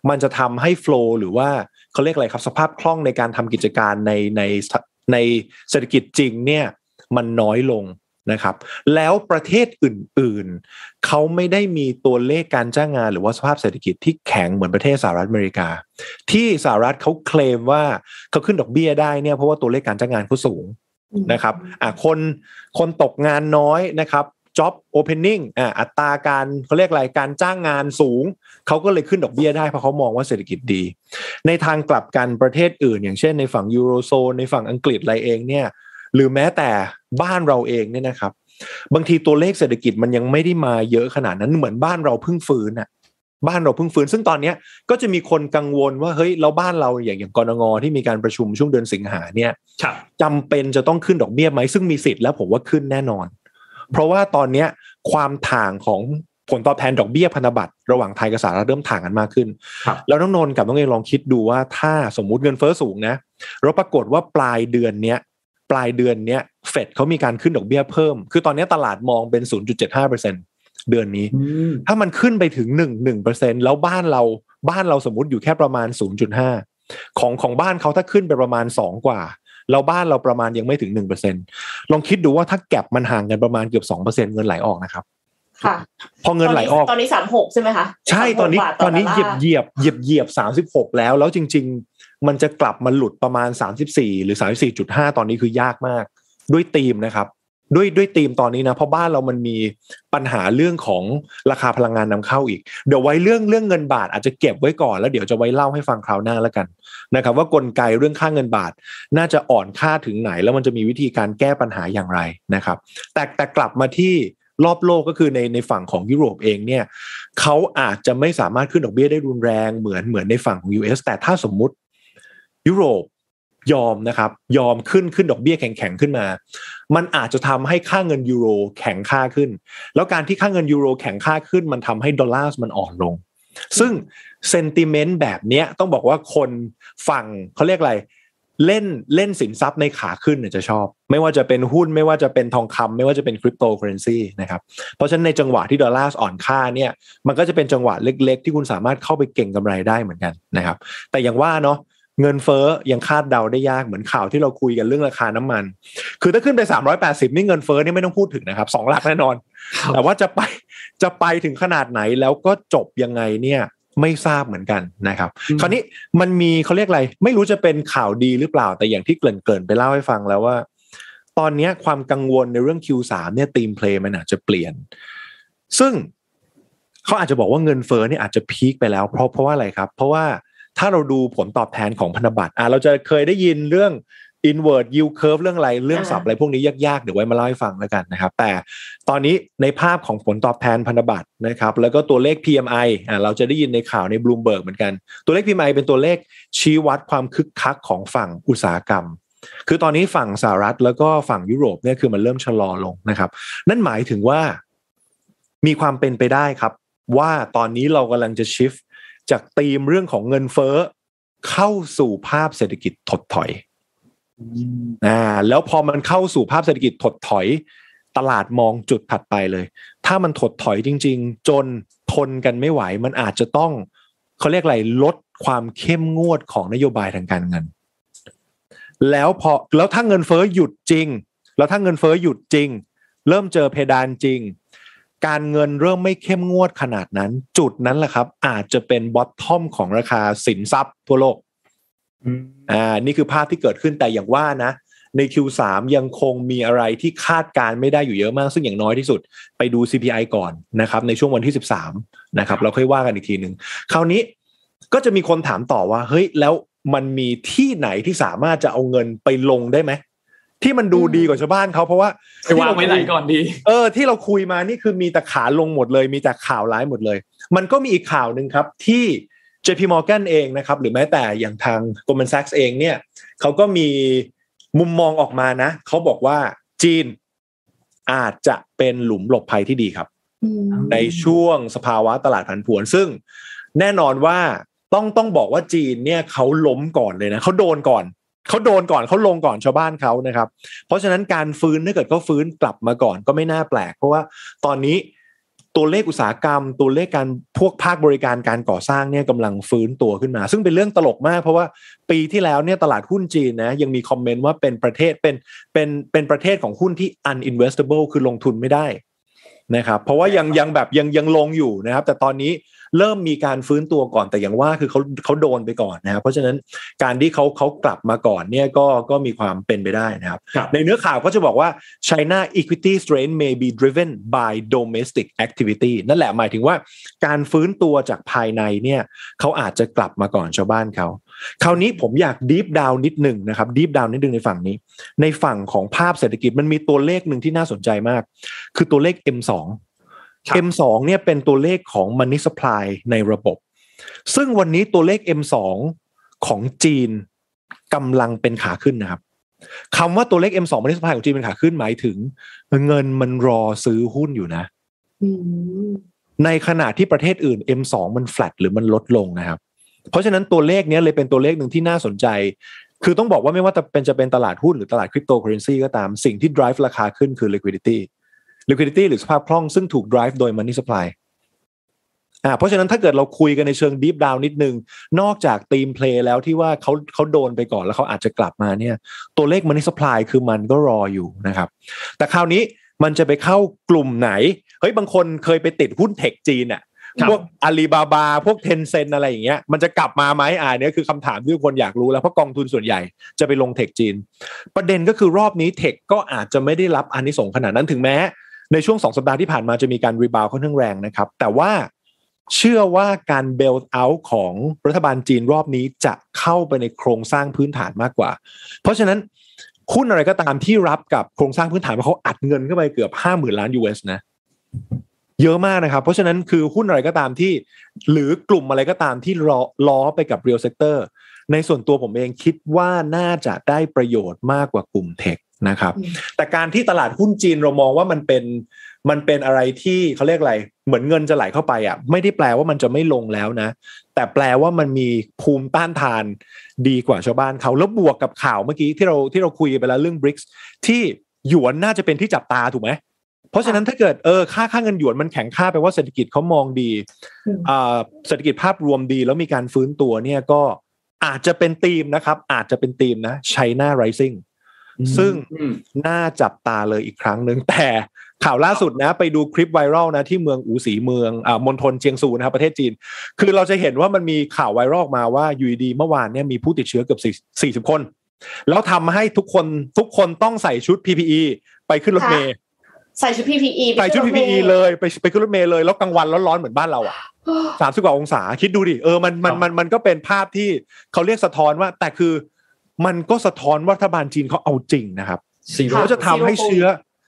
มันจะทำให้โฟลว์หรือว่าเขาเรียกอะไรครับสภาพคล่องในการทำกิจการในในในเศรษฐกิจจริงเนี่ยมันน้อยลงนะครับแล้วประเทศอื่นๆเขาไม่ได้มีตัวเลขการจ้างงานหรือว่าสภาพเศรษฐกิจที่แข็งเหมือนประเทศสหรัฐอเมริกาที่สหรัฐเขาเคลมว่าเขาขึ้นดอกเบี้ยได้เนี่ยเพราะว่าตัวเลขการจ้างงานเขาสูงนะครับอ่ะคนคนตกงานน้อยนะครับ job opening อ่ะอัตราการเขาเรียกอะไรการจ้างงานสูงเขาก็เลยขึ้นดอกเบี้ยได้เพราะเขามองว่าเศรษฐกิจดีในทางกลับกันประเทศอื่นอย่างเช่นในฝั่งยูโรโซนในฝั่งอังกฤษอะไรเองเนี่ยหรือแม้แต่บ้านเราเองเนี่ยนะครับบางทีตัวเลขเศรษฐกิจมันยังไม่ได้มาเยอะขนาดนั้นเหมือนบ้านเราเพิ่งฟื้นอ่ะบ้านเราเพิ่งฟื้นซึ่งตอนนี้ก็จะมีคนกังวลว่าเฮ้ยเราบ้านเราอย่างอย่างกนงที่มีการประชุมช่วงเดือนสิงหาเนี่ยจำเป็นจะต้องขึ้นดอกเบี้ยไหมซึ่งมีสิทธิ์แล้วผมว่าขึ้นแน่นอนเพราะว่าตอนนี้ความถ่างของผลตอบแทนดอกเบี้ยพันธบัตรระหว่างไทยกับสหรัฐเริ่มถ่างกันมากขึ้นแล้วน้องนนท์กับน้องเอลองคิดดูว่าถ้าสมมุติเงินเฟ้อสูงนะเราปรากฏว่าปลายเดือนเนี้ยปลายเดือนเนี้ยเฟดเขามีการขึ้นดอกเบี้ยเพิ่มคือตอนนี้ตลาดมองเป็น ศูนย์จุดเจ็ดห้าเปอร์เซ็นต์เดือนนี้ถ้ามันขึ้นไปถึง หนึ่งจุดหนึ่งเปอร์เซ็นต์ แล้วบ้านเราบ้านเราสมมุติอยู่แค่ประมาณ ศูนย์จุดห้า ของของบ้านเขาถ้าขึ้นไปประมาณสองกว่าแล้วบ้านเราประมาณยังไม่ถึง หนึ่งเปอร์เซ็นต์ ลองคิดดูว่าถ้าแก็ปมันห่างกันประมาณเกือบ สองเปอร์เซ็นต์ เงินไหลออกนะครับค่ะพอเงินไหลออกตอนนี้สามสิบหกใช่มั้ยคะใช่ตอนนี้ตอนนี้เหยียบเหยียบเหยียบเหยียบสามสิบหกแล้วแล้วจริงๆมันจะกลับมาหลุดประมาณสามสิบสี่หรือ สามสิบสี่จุดห้า ตอนนี้คือยากมากด้วยธีมนะครับด้วยด้วยธีมตอนนี้นะเพราะบ้านเรามันมีปัญหาเรื่องของราคาพลังงานนำเข้าอีกเดี๋ยวไว้เรื่องเรื่องเงินบาทอาจจะเก็บไว้ก่อนแล้วเดี๋ยวจะไว้เล่าให้ฟังคราวหน้าแล้วกันนะครับว่ากลไกเรื่องค่าเงินบาทน่าจะอ่อนค่าถึงไหนแล้วมันจะมีวิธีการแก้ปัญหาอย่างไรนะครับแต่แต่กลับมาที่รอบโลกก็คือในในฝั่งของยุโรปเองเนี่ยเขาอาจจะไม่สามารถขึ้นดอกเบี้ยได้รุนแรงเหมือนเหมือนในฝั่งของ ยู เอส แต่ถ้าสมมุติยุโรปยอมนะครับยอมขึ้นขึ้นดอกเบี้ยแข็งๆขึ้นมามันอาจจะทำให้ค่าเงินยูโรแข็งค่าขึ้นแล้วการที่ค่าเงินยูโรแข็งค่าขึ้นมันทำให้ดอลลาร์มันอ่อนลงซึ่งเซนติเมนต์แบบนี้ต้องบอกว่าคนฝั่งเขาเรียกอะไรเล่นเล่นสินทรัพย์ในขาขึ้นเนี่ยจะชอบไม่ว่าจะเป็นหุ้นไม่ว่าจะเป็นทองคำไม่ว่าจะเป็นคริปโตเคอเรนซีนะครับเพราะฉะนั้นในจังหวะที่ดอลลาร์อ่อนค่าเนี่ยมันก็จะเป็นจังหวะเล็กๆที่คุณสามารถเข้าไปเก็งกำไรได้เหมือนกันนะครับแต่อย่างว่าเนาะเงินเฟ้อยังคาดเดาได้ยากเหมือนข่าวที่เราคุยกันเรื่องราคาน้ำมันคือถ้าขึ้นไปสามร้อยแปดสิบนี่เงินเฟ้อนี่ไม่ต้องพูดถึงนะครับสองหลักแน่นอน แต่ว่าจะไปจะไปถึงขนาดไหนแล้วก็จบยังไงเนี่ยไม่ทราบเหมือนกันนะครับคราวนี้มันมีเขาเรียกอะไรไม่รู้จะเป็นข่าวดีหรือเปล่าแต่อย่างที่เกริ่นๆไปเล่าให้ฟังแล้วว่าตอนนี้ความกังวลในเรื่อง คิว สาม เนี่ยทีมเพลย์มันอาจจะเปลี่ยนซึ่งเขาอาจจะบอกว่าเงินเฟ้อเนี่ยอาจจะพีคไปแล้วเพราะเพราะว่าอะไรครับเพราะว่าถ้าเราดูผลตอบแทนของพันธบัตรอ่ะเราจะเคยได้ยินเรื่อง inward yield curve เรื่องอะไรเรื่องศัพท์อะไรพวกนี้ยากๆเดี๋ยวไว้มาเล่าให้ฟังแล้วกันนะครับแต่ตอนนี้ในภาพของผลตอบแทนพันธบัตรนะครับแล้วก็ตัวเลข พี เอ็ม ไอ อ่ะเราจะได้ยินในข่าวใน Bloomberg เหมือนกันตัวเลข พี เอ็ม ไอ เป็นตัวเลขชี้วัดความคึกคักของฝั่งอุตสาหกรรมคือตอนนี้ฝั่งสหรัฐแล้วก็ฝั่งยุโรปเนี่ยคือมันเริ่มชะลอลงนะครับนั่นหมายถึงว่ามีความเป็นไปได้ครับว่าตอนนี้เรากำลังจะชิฟจากธีมเรื่องของเงินเฟ้อเข้าสู่ภาพเศรษฐกิจถดถอยอ่าแล้วพอมันเข้าสู่ภาพเศรษฐกิจถดถอยตลาดมองจุดถัดไปเลยถ้ามันถดถอยจริงๆจนทนกันไม่ไหวมันอาจจะต้องเขาเรียกอะไรลดความเข้มงวดของนโยบายทางการเงินแล้วพอแล้วถ้าเงินเฟ้อหยุดจริงแล้วถ้าเงินเฟ้อหยุดจริงเริ่มเจอเพดานจริงการเงินเริ่มไม่เข้มงวดขนาดนั้นจุดนั้นแหละครับอาจจะเป็นบอททอมของราคาสินทรัพย์ทั่วโลกอ่านี่คือภาพที่เกิดขึ้นแต่อย่างว่านะใน คิว สาม ยังคงมีอะไรที่คาดการไม่ได้อยู่เยอะมากซึ่งอย่างน้อยที่สุดไปดู ซี พี ไอ ก่อนนะครับในช่วงวันที่สิบสามนะครับเราค่อยว่ากันอีกทีนึงคราวนี้ก็จะมีคนถามต่อว่าเฮ้ยแล้วมันมีที่ไหนที่สามารถจะเอาเงินไปลงได้ไหมที่มันดูดีกว่าชาวบ้านเขาเพราะว่าที่เราไม่ไหนก่อนดีเออที่เราคุยมานี่คือมีแต่ขาลงหมดเลยมีแต่ข่าวร้ายหมดเลยมันก็มีอีกข่าวนึงครับที่ เจ พี Morgan เองนะครับหรือแม้แต่อย่างทาง Goldman Sachs เองเนี่ยเขาก็มีมุมมองออกมานะเขาบอกว่าจีนอาจจะเป็นหลุมหลบภัยที่ดีครับในช่วงสภาวะตลาดผันผวนซึ่งแน่นอนว่าต้องต้องบอกว่าจีนเนี่ยเขาล้มก่อนเลยนะเขาโดนก่อนเขาโดนก่อนเขาลงก่อนชาวบ้านเขานะครับเพราะฉะนั้นการฟื้นถ้าเกิดเขาฟื้นกลับมาก่อนก็ไม่น่าแปลกเพราะว่าตอนนี้ตัวเลขอุตสาหกรรมตัวเลขการพวกภาคบริการการก่อสร้างเนี่ยกำลังฟื้นตัวขึ้นมาซึ่งเป็นเรื่องตลกมากเพราะว่าปีที่แล้วเนี่ยตลาดหุ้นจีนนะยังมีคอมเมนต์ว่าเป็นประเทศเป็นเป็นเป็นประเทศของหุ้นที่ uninvestable คือลงทุนไม่ได้นะครับเพราะว่ายังยังแบบยังยังลงอยู่นะครับแต่ตอนนี้เริ่มมีการฟื้นตัวก่อนแต่อย่างว่าคือเขาเขาโดนไปก่อนนะครับเพราะฉะนั้นการที่เขาเขากลับมาก่อนเนี่ยก็ก็มีความเป็นไปได้นะครับในเนื้อข่าวก็จะบอกว่า China equity strain may be driven by domestic activity นั่นแหละหมายถึงว่าการฟื้นตัวจากภายในเนี่ยเขาอาจจะกลับมาก่อนชาวบ้านเขาคราวนี้ผมอยาก deep down นิดหนึ่งนะครับ deep down นิดหนึ่งในฝั่งนี้ในฝั่งของภาพเศรษฐกิจมันมีตัวเลขหนึ่งที่น่าสนใจมากคือตัวเลข เอ็ม ทูเอ็ม ทู เนี่ยเป็นตัวเลขของ Money Supply ในระบบซึ่งวันนี้ตัวเลข เอ็ม ทู ของจีนกำลังเป็นขาขึ้นนะครับคำว่าตัวเลข เอ็ม ทู Money Supply ของจีนเป็นขาขึ้นหมายถึงเงินมันรอซื้อหุ้นอยู่นะ mm-hmm. ในขณะที่ประเทศอื่น เอ็ม ทู มัน flat หรือมันลดลงนะครับเพราะฉะนั้นตัวเลขนี้เลยเป็นตัวเลขหนึ่งที่น่าสนใจคือต้องบอกว่าไม่ว่าจะเป็นจะเป็นตลาดหุ้นหรือตลาดคริปโตเคอเรนซีก็ตามสิ่งที่ drive ราคาขึ้นคือ liquidity liquidity หรือสภาพคล่องซึ่งถูก drive โดย money supply อ่าเพราะฉะนั้นถ้าเกิดเราคุยกันในเชิง deep down นิดนึงนอกจาก team play แล้วที่ว่าเขาเขาโดนไปก่อนแล้วเขาอาจจะกลับมาเนี่ยตัวเลข money supply คือมันก็รออยู่นะครับแต่คราวนี้มันจะไปเข้ากลุ่มไหนเฮ้ยบางคนเคยไปติดหุ้นเทคจีนอ่ะพวก Alibaba พวก Tencent อะไรอย่างเงี้ยมันจะกลับมาไหมอ่าเนี่ยคือคำถามที่คนอยากรู้แล้วเพราะกองทุนส่วนใหญ่จะไปลงเทคจีนประเด็นก็คือรอบนี้เทคก็อาจจะไม่ได้รับอานิสงส์ขนาดนั้นถึงแม้ในช่วงสองสัปดาห์ที่ผ่านมาจะมีการรีบาวค่อนข้างแรงนะครับแต่ว่าเชื่อว่าการเบลเอาท์ของรัฐบาลจีนรอบนี้จะเข้าไปในโครงสร้างพื้นฐานมากกว่าเพราะฉะนั้นหุ้นอะไรก็ตามที่รับกับโครงสร้างพื้นฐานว่าเขาอัดเงินเข้าไปเกือบ ห้าหมื่นล้านยูเอส นะเยอะมากนะครับเพราะฉะนั้นคือหุ้นอะไรก็ตามที่หรือกลุ่มอะไรก็ตามที่ล้อล้อไปกับ real sector ในส่วนตัวผมเองคิดว่าน่าจะได้ประโยชน์มากกว่ากลุ่มเทคนะครับแต่การที่ตลาดหุ้นจีนเรามองว่ามันเป็นมันเป็นอะไรที่เขาเรียกอะไรเหมือนเงินจะไหลเข้าไปอ่ะไม่ได้แปลว่ามันจะไม่ลงแล้วนะแต่แปลว่ามันมีภูมิต้านทานดีกว่าชาวบ้านเขาแล้วบวกกับข่าวเมื่อกี้ที่เราที่เราคุยไปแล้วเรื่อง บริกส์ ที่หยวนน่าจะเป็นที่จับตาถูกไหมเพราะฉะนั้นถ้าเกิดเออค่าค่าเงินหยวนมันแข็งค่าไปว่าเศรษฐกิจเขามองดีอ่าเศรษฐกิจภาพรวมดีแล้วมีการฟื้นตัวเนี่ยก็อาจจะเป็นธีมนะครับอาจจะเป็นธีมนะ China Risingซึ่งน่าจับตาเลยอีกครั้งหนึ่งแต่ ข่าวล่าสุดนะไปดูคลิปไวรัลนะที่เมืองอู่สีเมืองอ่ามณฑลเจียงซูนะครับประเทศจีนคือเราจะเห็นว่ามันมีข่าวไวรัลมาว่าอยู่ดีเมื่อวานเนี่ยมีผู้ติดเชื้อเกือบสี่สิบคนแล้วทำให้ทุกคนทุกคนต้องใส่ชุด พี พี อี ไปขึ้นรถเมล์ใส่ชุด พี พี อี ใส่ชุด พี พี อี เลยไปไปขึ้นรถเมล์เลยแล้วกลางวันร้อนๆเหมือนบ้านเราอ่ะสามสิบกว่าองศาคิดดูดิเออมันมันมันมันก็เป็นภาพที่เขาเรียกสะท้อนว่าแต่คือมันก็สะท้อนว่ารัฐบาลจีนเขาเอาจริงนะครับเขาจะทำให้เชื้อ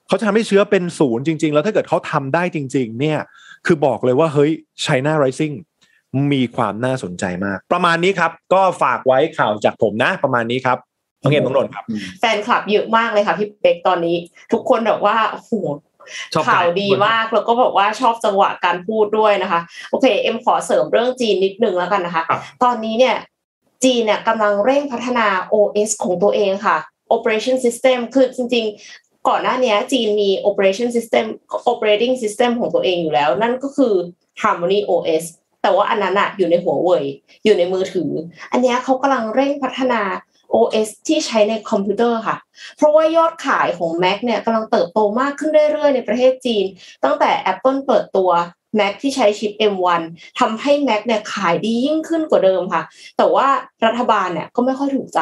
เขาจะทำให้เชื้อเป็นศูนย์จริงๆแล้วถ้าเกิดเขาทำได้จริงๆเนี่ยคือบอกเลยว่าเฮ้ย China Rising มีความน่าสนใจมากประมาณนี้ครับก็ฝากไว้ข่าวจากผมนะประมาณนี้ครับน้องเอ็มน้องนนท์ครับแฟนคลับเยอะมากเลยค่ะพี่เป๊กตอนนี้ทุกคนแบบว่าโอ้โหข่าวดีมากแล้วก็บอกว่าชอบจังหวะการพูดด้วยนะคะโอเคเอ็มขอเสริมเรื่องจีนนิดนึงแล้วกันนะคะตอนนี้เนี่ยจีนเนี่ยกำลังเร่งพัฒนา โอ เอส ของตัวเองค่ะ Operation System คือจริงๆก่อนหน้านี้จีนมี Operation System Operating System ของตัวเองอยู่แล้วนั่นก็คือ Harmony โอ เอส แต่ว่าอันนั้นอะอยู่ใน Huawei อยู่ในมือถืออันนี้เขากำลังเร่งพัฒนา โอ เอส ที่ใช้ในคอมพิวเตอร์ค่ะเพราะว่ายอดขายของ Mac เนี่ยกำลังเติบโตมากขึ้นเรื่อยๆในประเทศจีนตั้งแต่ Apple เปิดตัว Mac ที่ใช้ชิป เอ็ม วัน ทำให้ Mac เนี่ยขายดียิ่งขึ้นกว่าเดิมค่ะแต่ว่ารัฐบาลเนี่ยก็ไม่ค่อยถูกใจ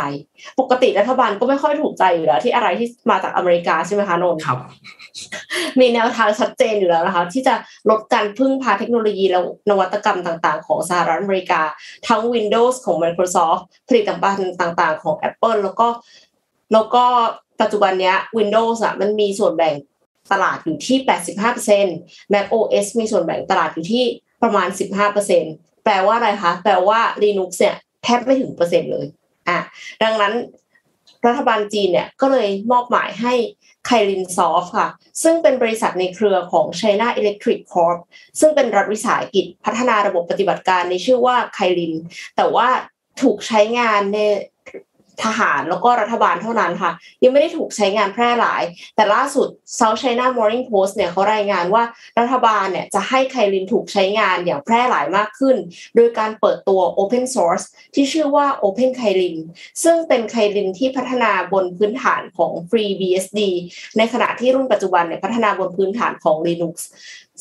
ปกติรัฐบาลก็ไม่ค่อยถูกใจอยู่แล้วที่อะไรที่มาจากอเมริกาใช่ไหมคะนนท์ครับมีแนวทางชัดเจนอยู่แล้วนะคะที่จะลดการพึ่งพาเทคโนโลยีและนวัตกรรมต่างๆของสหรัฐอเมริกาทั้ง Windows ของ Microsoft ผลิตภัณฑ์ต่างๆของ Apple แล้วก็แล้วก็ปัจจุบันเนี้ย Windows อ่ะมันมีส่วนแบ่งตลาดอยู่ที่ แปดสิบห้าเปอร์เซ็นต์ Mac โอ เอส มีส่วนแบ่งตลาดอยู่ที่ประมาณ สิบห้าเปอร์เซ็นต์ แปลว่าอะไรคะแปลว่า Linux เนี่ยแทบไม่ถึงเปอร์เซ็นต์เลยอ่ะดังนั้นรัฐบาลจีนเนี่ยก็เลยมอบหมายให้ Kylin Soft ค่ะซึ่งเป็นบริษัทในเครือของ China Electric Corp ซึ่งเป็นรัฐวิสาหกิจพัฒนาระบบปฏิบัติการในชื่อว่า Kylin แต่ว่าถูกใช้งานในทหารแล้วก็รัฐบาลเท่านั้นค่ะยังไม่ได้ถูกใช้งานแพร่หลายแต่ล่าสุด South China Morning Post เนี่ยเขารายงานว่ารัฐบาลเนี่ยจะให้ไคลินถูกใช้งานอย่างแพร่หลายมากขึ้นโดยการเปิดตัว Open Source ที่ชื่อว่า Open Kylin ซึ่งเป็นไคลินที่พัฒนาบนพื้นฐานของ FreeBSD ในขณะที่รุ่นปัจจุบันเนี่ยพัฒนาบนพื้นฐานของ Linux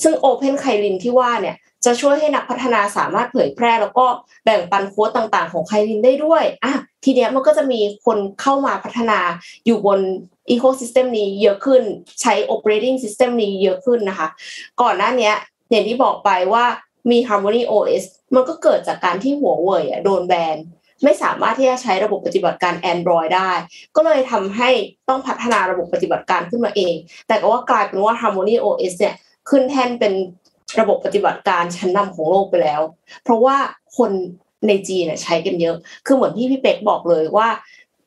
ซึ่ง Open Kylin ที่ว่าเนี่ยจะช่วยให้นักพัฒนาสามารถเผยแพร่แล้วก็แบ่งปันโค้ดต่างๆของไคลินได้ด้วยอ่ะทีเนี้ยมันก็จะมีคนเข้ามาพัฒนาอยู่บน ecosystem นี้เยอะขึ้นใช้ operating system นี้เยอะขึ้นนะคะก่อนหน้าเนี้ยอย่างที่บอกไปว่ามี Harmony โอ เอส มันก็เกิดจากการที่ Huawei อ่ะโดนแบนไม่สามารถที่จะใช้ระบบปฏิบัติการ Android ได้ก็เลยทำให้ต้องพัฒนาระบบปฏิบัติการขึ้นมาเองแต่ก็ว่ากลายเป็นว่า Harmony โอ เอส เนี่ยขึ้นแทนเป็นระบบปฏิบัติการชั้นนำของโลกไปแล้วเพราะว่าคนในจีนน่ะใช้กันเยอะคือเหมือนที่พี่เป็กบอกเลยว่า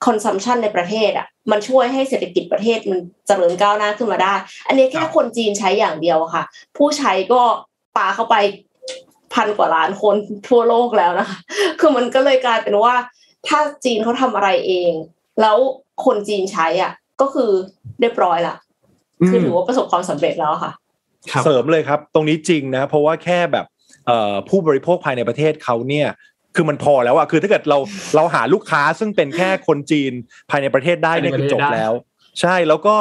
คอนซัมชันในประเทศอ่ะมันช่วยให้เศรษฐกิจประเทศมันเจริญก้าวหน้าขึ้นมาได้อันนี้แค่คนจีนใช้อย่างเดียวค่ะผู้ใช้ก็ปาเข้าไปพันกว่าล้านคนทั่วโลกแล้วนะคะคือมันก็เลยกลายเป็นว่าถ้าจีนเขาทำอะไรเองแล้วคนจีนใช้อ่ะก็คือเรียบร้อยละคือถือว่าประสบความสำเร็จแล้วค่ะเสริมเลยครับตรงนี้จริงนะเพราะว่าแค่แบบผู้บริโภคภายในประเทศเขาเนี่ยคือมันพอแล้วอะคือถ้าเกิดเราเราหาลูกค้าซึ่งเป็นแค่คนจีนภายในประเทศได้เนี่ยคือจบแล้วใช่แล้วก็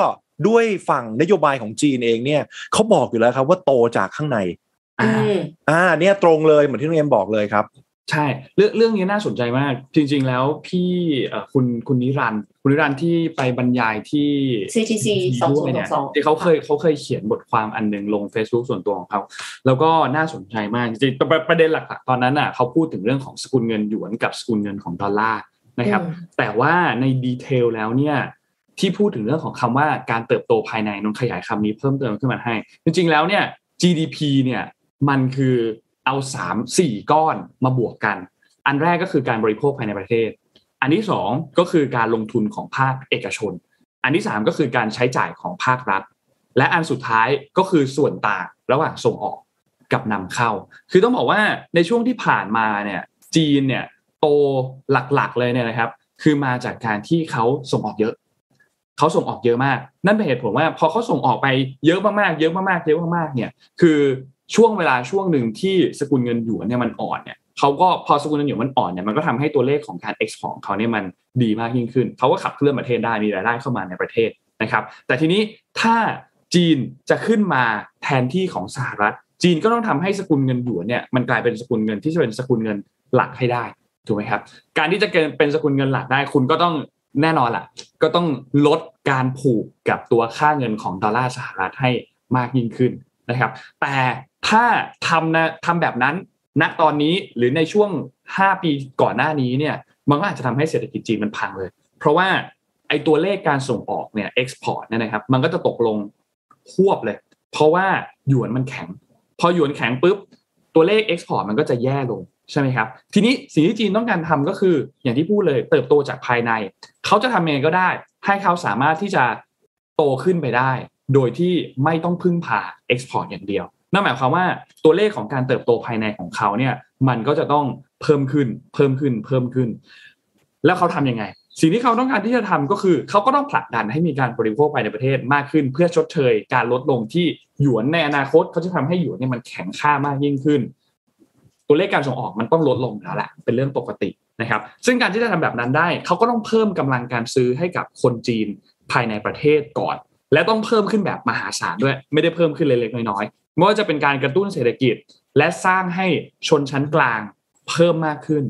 ด้วยฝั่งนโยบายของจีนเองเนี่ยเขาบอกอยู่แล้วครับว่าโตจากข้างในอ่าอ่าเนี่ยตรงเลยเหมือนที่น้องเอ็มบอกเลยครับใช่เรื่องเรื่องนี้น่าสนใจมากจริงๆแล้วพี่คุณคุณนิรันดร์คุณนิรันดร์ที่ไปบรรยายที่ ซี ที ซี สองพันยี่สิบสองที่เขาเคยเขาเคยเขียนบทความอันนึงลง Facebook ส่วนตัวของเขาแล้วก็น่าสนใจมากจริงๆประเด็นหลักๆตอนนั้นน่ะเขาพูดถึงเรื่องของสกุลเงินหยวนกับสกุลเงินของดอลลาร์นะครับแต่ว่าในดีเทลแล้วเนี่ยที่พูดถึงเรื่องของคำว่าการเติบโตภายในน้องขยายคำนี้เพิ่มเติมขึ้นมาให้จริงๆแล้วเนี่ย จี ดี พี เนี่ยมันคือเอาสาม สี่ก้อนมาบวกกันอันแรกก็คือการบริโภคภายในประเทศอันที่สองก็คือการลงทุนของภาคเอกชนอันที่สามก็คือการใช้จ่ายของภาครัฐและอันสุดท้ายก็คือส่วนต่างระหว่างส่งออกกับนำเข้าคือต้องบอกว่าในช่วงที่ผ่านมาเนี่ยจีนเนี่ยโตหลักๆเลยเนี่ยนะครับคือมาจากการที่เขาส่งออกเยอะเขาส่งออกเยอะมากนั่นเป็นเหตุผลว่าพอเขาส่งออกไปเยอะมากๆเยอะมากๆเยอะมากๆเนี่ยคือช่วงเวลาช่วงหนึ่งที่สกุลเงินหยวนเนี่ยมันอ่อนเนี่ยเขาก็พอสกุลเงินหยวนมันอ่อนเนี่ยมันก็ทำให้ตัวเลขของการเอ็กซ์พอร์ตเขาเนี่ยมันดีมากยิ่งขึ้นเขาก็ขับเคลื่อนประเทศได้มีรายได้เข้ามาในประเทศนะครับแต่ทีนี้ถ้า จีนจะขึ้นมาแทนที่ของสหรัฐจีนก็ต้องทำให้สกุลเงินหยวนเนี่ยมันกลายเป็นสกุลเงินที่จะเป็นสกุลเงินหลักให้ได้ถูกไหมครับการที่จะเป็นสกุลเงินหลักได้คุณก็ต้องแน่นอนล่ะก็ต้องลดการผูกกับตัวค่าเงินของดอลลาร์สหรัฐให้มากยิ่งขึ้นนะครับแต่ถ้าทำนะทำแบบนั้นณตอนนี้หรือในช่วงห้าปีก่อนหน้านี้เนี่ยมันก็อาจจะทำให้เศรษฐกิจจีนมันพังเลยเพราะว่าไอ้ตัวเลขการส่งออกเนี่ย export เนี่ยนะครับมันก็จะตกลงควบเลยเพราะว่าหยวนมันแข็งพอหยวนแข็งปุ๊บตัวเลข export มันก็จะแย่ลงใช่ไหมครับทีนี้สิ่งที่จีนต้องการทำก็คืออย่างที่พูดเลยเติบโตจากภายในเขาจะทำยังไงก็ได้ให้เขาสามารถที่จะโตขึ้นไปได้โดยที่ไม่ต้องพึ่งพา export อย่างเดียวนั่นหมายความว่าตัวเลขของการเติบโตภายในของเขาเนี่ยมันก็จะต้องเพิ่มขึ้นเพิ่มขึ้นเพิ่มขึ้นแล้วเขาทำยังไงสิ่งที่เขาต้องการที่จะทำก็คือเขาก็ต้องผลักดันให้มีการบริโภคภายในประเทศมากขึ้นเพื่อชดเชยการลดลงที่หยวนในอนาคตเขาจะทำให้หยวนเนี่ยมันแข็งค่ามากยิ่งขึ้นตัวเลขการส่งออกมันต้องลดลงแล้วแหละเป็นเรื่องปกตินะครับซึ่งการที่จะทำแบบนั้นได้เขาก็ต้องเพิ่มกำลังการซื้อให้กับคนจีนภายในประเทศก่อนและต้องเพิ่มขึ้นแบบมหาศาลด้วยไม่ได้เพิ่มขึ้นเล็กๆน้อยๆไม่ว่าจะเป็นการกระตุ้นเศรษฐกิจและสร้างให้ชนชั้นกลางเพิ่มมากขึ้น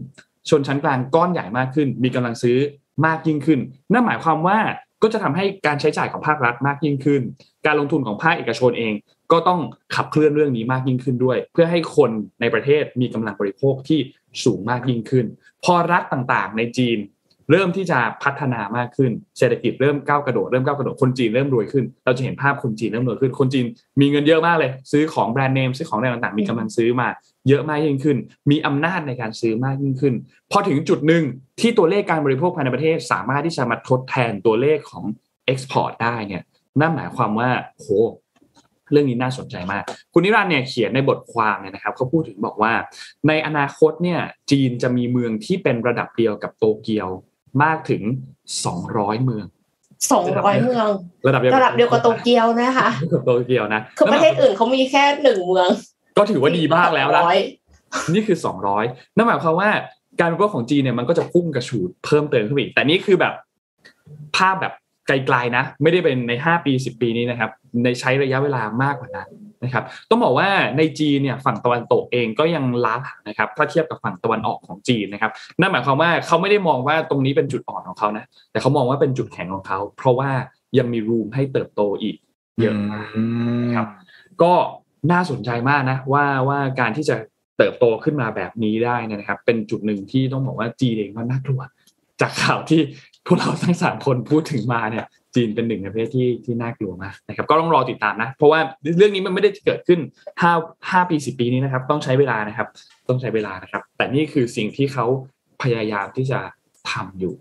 ชนชั้นกลางก้อนใหญ่มากขึ้นมีกำลังซื้อมากยิ่งขึ้นนั่นหมายความว่าก็จะทำให้การใช้จ่ายของภาครัฐมากยิ่งขึ้นการลงทุนของภาคเอกชนเองก็ต้องขับเคลื่อนเรื่องนี้มากยิ่งขึ้นด้วยเพื่อให้คนในประเทศมีกำลังบริโภคที่สูงมากยิ่งขึ้นพอรัฐต่างๆในจีนเริ่มที่จะพัฒนามากขึ้นเศรษฐกิจเริ่มก้าวกระโดดเริ่มก้าวกระโดดคนจีนเริ่มรวยขึ้นเราจะเห็นภาพคนจีนเริ่มรวยขึ้นคนจีนมีเงินเยอะมากเลยซื้อของแบรนด์เนมซื้อของอะไรต่างๆมีกำลังซื้อมาเยอะมากยิ่งขึ้นมีอำนาจในการซื้อมากยิ่งขึ้นพอถึงจุดหนึ่งที่ตัวเลขการบริโภคภายในประเทศสามารถที่จะมาทดแทนตัวเลขของเอ็กซ์พอร์ตได้เนี่ยนั่นหมายความว่าโหเรื่องนี้น่าสนใจมากคุณนิรันดร์เนี่ยเขียนในบทความเนี่ยนะครับเขาพูดถึงบอกว่าในอนาคตเนี่ยจีนจะมีเมืองที่เป็นระดับเดียวกับโตเกียวมากถึงสองร้อยเมืองสองร้อยเมืองระดับเดียวกับโตเกียวนะคะโตเกียวนะคือประเทศอื่นเขามีแค่หนึ่งเมืองก็ถือว่าดีมากแล้วนะนี่คือสองร้อยนั่นหมายความว่าการบริโภคของจีนเนี่ยมันก็จะพุ่งกระฉูดเพิ่มเติมขึ้นไปอีกแต่นี่คือแบบภาพแบบไกลๆนะไม่ได้เป็นในห้าปีสิบปีนี้นะครับในใช้ระยะเวลามากกว่านั้นนะครับต้องบอกว่าในจีนเนี่ยฝั่งตะวันตกเองก็ยังล้าหลังนะครับถ้าเทียบกับฝั่งตะวันออกของจีนนะครับนั่นหมายความว่าเขาไม่ได้มองว่าตรงนี้เป็นจุดอ่อนของเขานะแต่เขามองว่าเป็นจุดแข็งของเขาเพราะว่ายังมีรูมให้เติบโตอีกเยอะมากนะครับก็น่าสนใจมากนะว่าว่าการที่จะเติบโตขึ้นมาแบบนี้ได้นะครับเป็นจุดหนึ่งที่ต้องบอกว่าจีนเองก็น่ากลัวจากข่าวที่พวกเราทั้งสามคนพูดถึงมาเนี่ยจีนเป็นหนึ่งในประเทศที่ที่น่ากลัวมากนะครับก็ต้องรอติดตามนะเพราะว่าเรื่องนี้มันไม่ได้เกิดขึ้น5 5ปีสิบปีนี้นะครับต้องใช้เวลานะครับต้องใช้เวลานะครับแต่นี่คือสิ่งที่เขาพยายามที่จะทำอยู่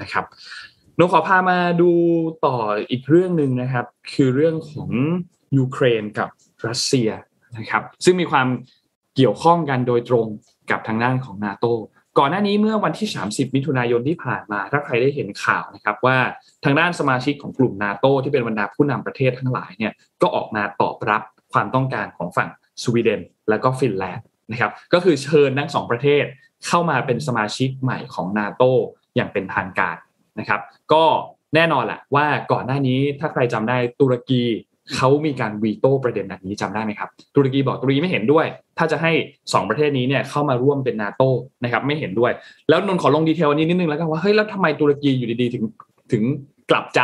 นะครับหนูขอพามาดูต่ออีกเรื่องนึงนะครับคือเรื่องของยูเครนกับรัสเซียนะครับซึ่งมีความเกี่ยวข้องกันโดยตรงกับทางด้านของ NATOก่อนหน้านี้เมื่อวันที่สามสิบมิถุนายนที่ผ่านมาถ้าใครได้เห็นข่าวนะครับว่าทางด้านสมาชิกของกลุ่ม NATO ที่เป็นบรรดาผู้นำประเทศทั้งหลายเนี่ยก็ออกมาตอบรับความต้องการของฝั่งสวีเดนและก็ฟินแลนด์นะครับก็คือเชิญทั้งสองประเทศเข้ามาเป็นสมาชิกใหม่ของ NATO อย่างเป็นทางการนะครับก็แน่นอนแหละว่าก่อนหน้านี้ถ้าใครจำได้ตุรกีเขามีการวีโต้ประเด็นแบบนี้จำได้ไหมครับตุรกีบอกตุรกีไม่เห็นด้วยถ้าจะให้สองประเทศนี้เนี่ยเข้ามาร่วมเป็น NATO นะครับไม่เห็นด้วยแล้วนนขอลงดีเทลอันนี้นิดนึงแล้วกันว่าเฮ้ยแล้วทำไมตุรกีอยู่ดีๆถึงถึงกลับใจ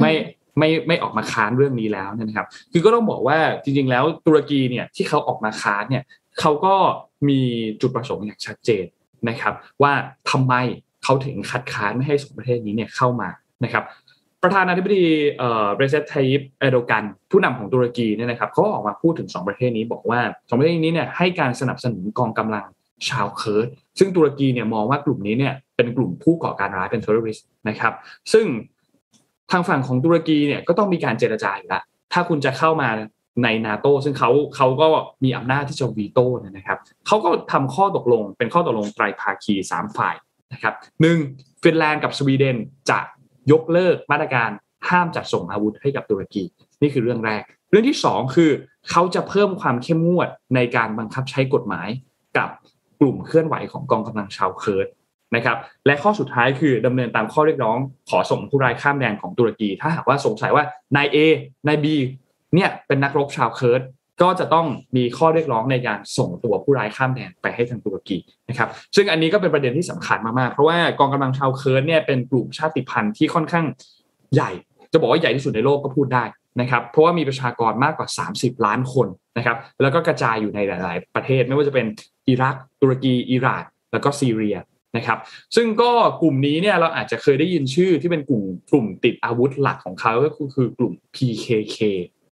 ไม่ไม่ไม่ออกมาค้านเรื่องนี้แล้วนะครับคือก็ต้องบอกว่าจริงๆแล้วตุรกีเนี่ยที่เขาออกมาค้านเนี่ยเขาก็มีจุดประสงค์อย่างชัดเจนนะครับว่าทำไมเขาถึงคัดค้านไม่ให้สองประเทศนี้เนี่ยเข้ามานะครับประธานาธิบดีเอ่อเรเซป ไทยิป เอร์โดกันผู้นำของตุรกีเนี่ยนะครับเขาออกมาพูดถึงสองประเทศนี้บอกว่าสองประเทศนี้เนี่ยให้การสนับสนุนกองกำลังชาวเคิร์ดซึ่งตุรกีเนี่ยมองว่ากลุ่มนี้เนี่ยเป็นกลุ่มผู้ก่อการร้ายเป็น terrorist นะครับซึ่งทางฝั่งของตุรกีเนี่ยก็ต้องมีการเจรจาอยู่แล้วถ้าคุณจะเข้ามาใน NATO ซึ่งเขาเขาก็มีอำนาจที่จะวีโต้นะครับเขาก็ทำข้อตกลงเป็นข้อตกลงไตรภาคีสามฝ่ายนะครับหนึ่งฟินแลนด์กับสวีเดนจะยกเลิกมาตรการห้ามจัดส่งอาวุธให้กับตุรกีนี่คือเรื่องแรกเรื่องที่สองคือเขาจะเพิ่มความเข้มงวดในการบังคับใช้กฎหมายกับกลุ่มเคลื่อนไหวของกองกำลังชาวเคิร์ด นะครับและข้อสุดท้ายคือดำเนินตามข้อเรียกร้องขอส่งผู้ร้ายข้ามแดนของตุรกีถ้าหากว่าสงสัยว่านาย A นาย B เนี่ยเป็นนักรบชาวเคิร์ดก็จะต้องมีข้อเรียกร้องในการส่งตัวผู้ร้ายข้ามแดนไปให้ทางตุรกีนะครับซึ่งอันนี้ก็เป็นประเด็นที่สำคัญมากๆเพราะว่ากองกำลังชาวเคิร์ดเนี่ยเป็นกลุ่มชาติพันธุ์ที่ค่อนข้างใหญ่จะบอกว่าใหญ่ที่สุดในโลกก็พูดได้นะครับเพราะว่ามีประชากรมากกว่าสามสิบล้านคนนะครับแล้วก็กระจายอยู่ในหลายๆประเทศไม่ว่าจะเป็นอิรักตุรกีอิหร่านแล้วก็ซีเรียนะครับซึ่งก็กลุ่มนี้เนี่ยเราอาจจะเคยได้ยินชื่อที่เป็นกลุ่มกลุ่มติดอาวุธหลักของเขาก็คือกลุ่ม พี เค เค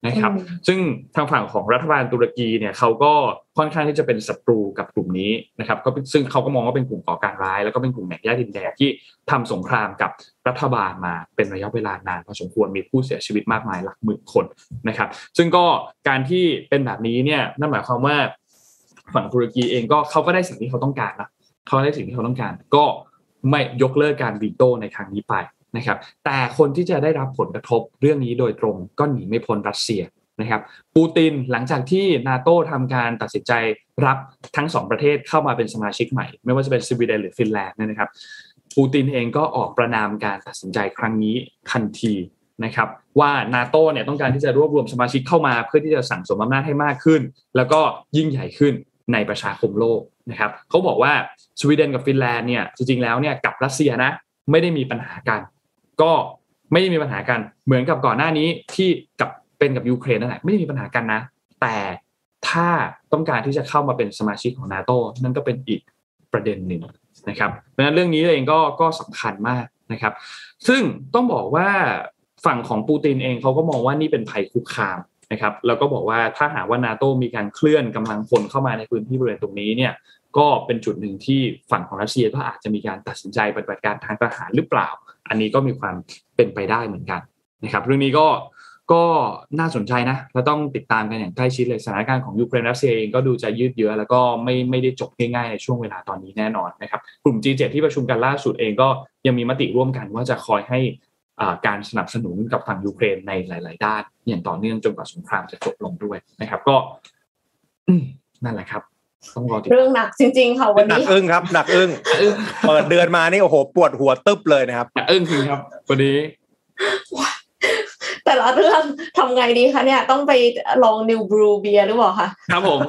นะครับซึ่งทางฝั่งของรัฐบาลตุรกีเนี่ยเขาก็ค่อนข้างที่จะเป็นศัตรูกับกลุ่มนี้นะครับก็ซึ่งเขาก็มองว่าเป็นกลุ่มก่อการร้ายแล้วก็เป็นกลุ่มแบ่งแยกดินแดนที่ทำสงครามกับรัฐบาลมาเป็นระยะเวลานานพอสมควรมีผู้เสียชีวิตมากมายหลักหมื่นคนนะครับซึ่งก็การที่เป็นแบบนี้เนี่ยนั่นหมายความว่าฝั่งตุรกีเองก็เขาก็ได้สิ่งที่เขาต้องการนะเขาได้สิ่งที่เขาต้องการก็ไม่ยกเลิกการวีโต้ในครั้งนี้ไปนะครับแต่คนที่จะได้รับผลกระทบเรื่องนี้โดยตรงก็หนีไม่พ้นรัสเซียนะครับปูตินหลังจากที่ NATO ทำการตัดสินใจรับทั้งสองประเทศเข้ามาเป็นสมาชิกใหม่ไม่ว่าจะเป็นสวีเดนหรือฟินแลนด์นะครับปูตินเองก็ออกประณามการตัดสินใจครั้งนี้ทันทีนะครับว่า NATO เนี่ยต้องการที่จะรวบรวมสมาชิกเข้ามาเพื่อที่จะสั่งสมอำนาจให้มากขึ้นแล้วก็ยิ่งใหญ่ขึ้นในประชาคมโลกนะครับเขาบอกว่าสวีเดนกับฟินแลนด์เนี่ยจริงๆแล้วเนี่ยกับรัสเซียนะไม่ได้มีปัญหากันก็ไม่ได้มีปัญหากันเหมือนกับก่อนหน้านี้ที่กับเป็นกับยูเครนนั่นแหละไม่ได้มีปัญหากันนะแต่ถ้าต้องการที่จะเข้ามาเป็นสมาชิกของ NATO นั่นก็เป็นอีกประเด็นหนึ่งนะครับเพราะฉะนั้นเรื่องนี้เองก็ก็สำคัญมากนะครับซึ่งต้องบอกว่าฝั่งของปูตินเองเขาก็มองว่านี่เป็นภัยคุกคามนะครับแล้วก็บอกว่าถ้าหากว่า NATO มีการเคลื่อนกำลังพลเข้ามาในพื้นที่บริเวณตรงนี้เนี่ยก็เป็นจุดหนึ่งที่ฝั่งของรัสเซียก็อาจจะมีการตัดสินใจปฏิบัติการทางทหารหรือเปล่าอันนี้ก็มีความเป็นไปได้เหมือนกันนะครับเรื่องนี้ก็ก็น่าสนใจนะเราต้องติดตามกันอย่างใกล้ชิดเลยสถานการณ์ของยูเครนรัสเซียเองก็ดูจะยืดเยื้อแล้วก็ไม่ไม่ได้จบง่ายๆในช่วงเวลาตอนนี้แน่นอนนะครับกลุ่ม จี เจ็ด ที่ประชุมกันล่าสุดเองก็ยังมีมติร่วมกันว่าจะคอยให้การสนับสนุนกับฝั่งยูเครนในหลายๆด้านอย่างต่อเนื่องจนกว่าสงครามจะจบลงด้วยนะครับก็นั่นแหละครับเรื่องหนักจริงๆค่ะวันนี้หนักอึ้งครับหนักอึ้งเปิดเดือนมานี่โอ้โหปวดหัวตึ๊บเลยนะครับหนักอึ้งจริงครับวันนี้แต่ละเรื่องทำไงดีคะเนี่ยต้องไปลอง NEWBrew เบียร์หรือเปล่าคะครับผม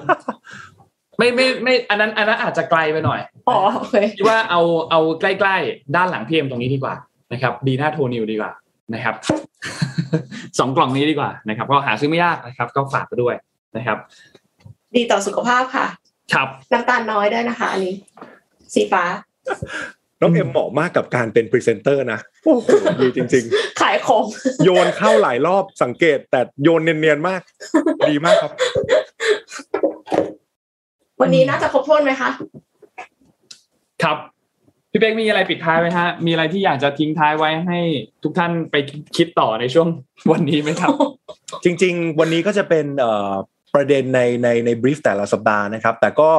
ไม่ไม่ไม่อันนั้นอันนั้นอาจจะไกลไปหน่อยอ๋อโอเคว่าเอาเอาใกล้ๆด้านหลัง พี เอ็ม ตรงนี้ดีกว่านะครับดีหน้าโทนิวดีกว่านะครับสองกล่องนี้ดีกว่านะครับก็หาซื้อไม่ยากนะครับก็ฝากไปด้วยนะครับดีต่อสุขภาพค่ะครับน้ำตาลน้อยด้วยนะคะอันนี้สีฟ้าน้องเอ็มเหมาะมากกับการเป็นพรีเซนเตอร์นะโอ้โหดีจริงๆขายของโยนเข้าหลายรอบสังเกตแต่โยนเนียนๆมากดีมากครับวันนี้น่าจะครบถ้วนไหมคะครับพี่เป๊กมีอะไรปิดท้ายไหมฮะมีอะไรที่อยากจะทิ้งท้ายไว้ให้ทุกท่านไปคิดต่อในช่วงวันนี้ไหมครับจริงๆวันนี้ก็จะเป็นเอ่อประเด็นในในใน brief แต่ละสัปดาห์นะครับแต่ก็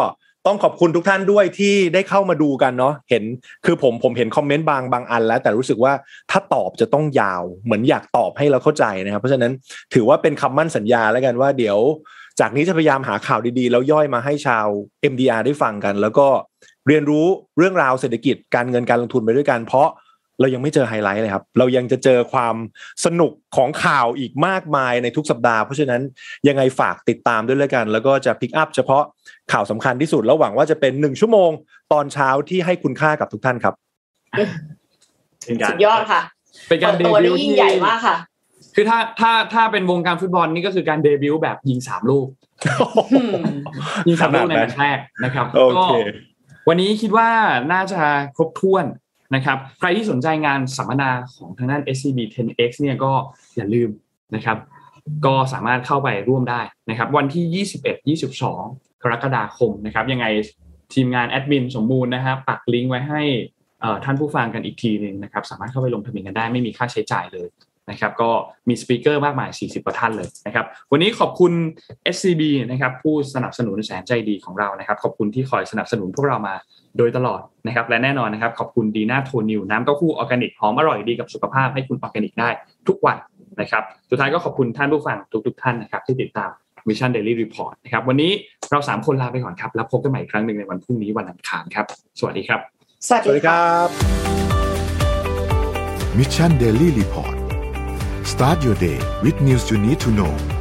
ต้องขอบคุณทุกท่านด้วยที่ได้เข้ามาดูกันเนาะเห็นคือผมผมเห็นคอมเมนต์บางบางอันแล้วแต่รู้สึกว่าถ้าตอบจะต้องยาวเหมือนอยากตอบให้เราเข้าใจนะครับเพราะฉะนั้นถือว่าเป็นคำมั่นสัญญาแล้วกันว่าเดี๋ยวจากนี้จะพยายามหาข่าวดีๆแล้วย่อยมาให้ชาว เอ็ม ดี อาร์ ได้ฟังกันแล้วก็เรียนรู้เรื่องราวเศรษฐกิจการเงินการลงทุนไปด้วยกันเพราะเรายังไม่เจอไฮไลท์เลยครับเรายังจะเจอความสนุกของข่าวอีกมากมายในทุกสัปดาห์เพราะฉะนั้นยังไงฝากติดตามด้วยแล้วกันแล้วก็จะพิกอัพเฉพาะข่าวสำคัญที่สุดแล้วหวังว่าจะเป็นหนึ่งชั่วโมงตอนเช้าที่ให้คุณค่ากับทุกท่านครับสุดยอดค่ะเป็นการเดบิวต์ที่ยิ่งใหญ่มากค่ะคือถ้าถ้าถ้าเป็นวงการฟุตบอลนี่ก็คือการเดบิวต์แบบยิงสามลูกยิงสามลูกในนัดแรกนะครับก็วันนี้คิดว่าน่าจะครบถ้วนนะครับใครที่สนใจงานสัมมนาของทางด้าน เอส ซี บี เท็น เอ็กซ์ เนี่ยก็อย่าลืมนะครับก็สามารถเข้าไปร่วมได้นะครับวันที่ ยี่สิบเอ็ดถึงยี่สิบสองกรกฎาคมนะครับยังไงทีมงานแอดมินสมบูรณ์นะฮะปักลิงก์ไว้ให้ท่านผู้ฟังกันอีกทีนึงนะครับสามารถเข้าไปลงทะเบียนกันได้ไม่มีค่าใช้จ่ายเลยนะครับก็มีสปีกเกอร์มากมายสี่สิบกว่าท่านเลยนะครับวันนี้ขอบคุณ เอส ซี บี นะครับผู้สนับสนุนแสนใจดีของเรานะครับขอบคุณที่คอยสนับสนุนพวกเรามาโดยตลอดนะครับและแน่นอนนะครับขอบคุณดีน่าโทนิวน้ำเต้าหู้ออร์แกนิกหอมอร่อยดีกับสุขภาพให้คุณออร์แกนิกได้ทุกวันนะครับสุดท้ายก็ขอบคุณท่านผู้ฟังทุกๆท่านนะครับที่ติดตาม Mission Daily Report นะครับวันนี้เราสามคนลาไปก่อนครับแล้วพบกันใหม่อีกครั้งนึงในวันพรุ่งนี้วันอังคารครับสวัสดีครับ สวัสดีครับ Mission Daily Report Start your day with news you need to know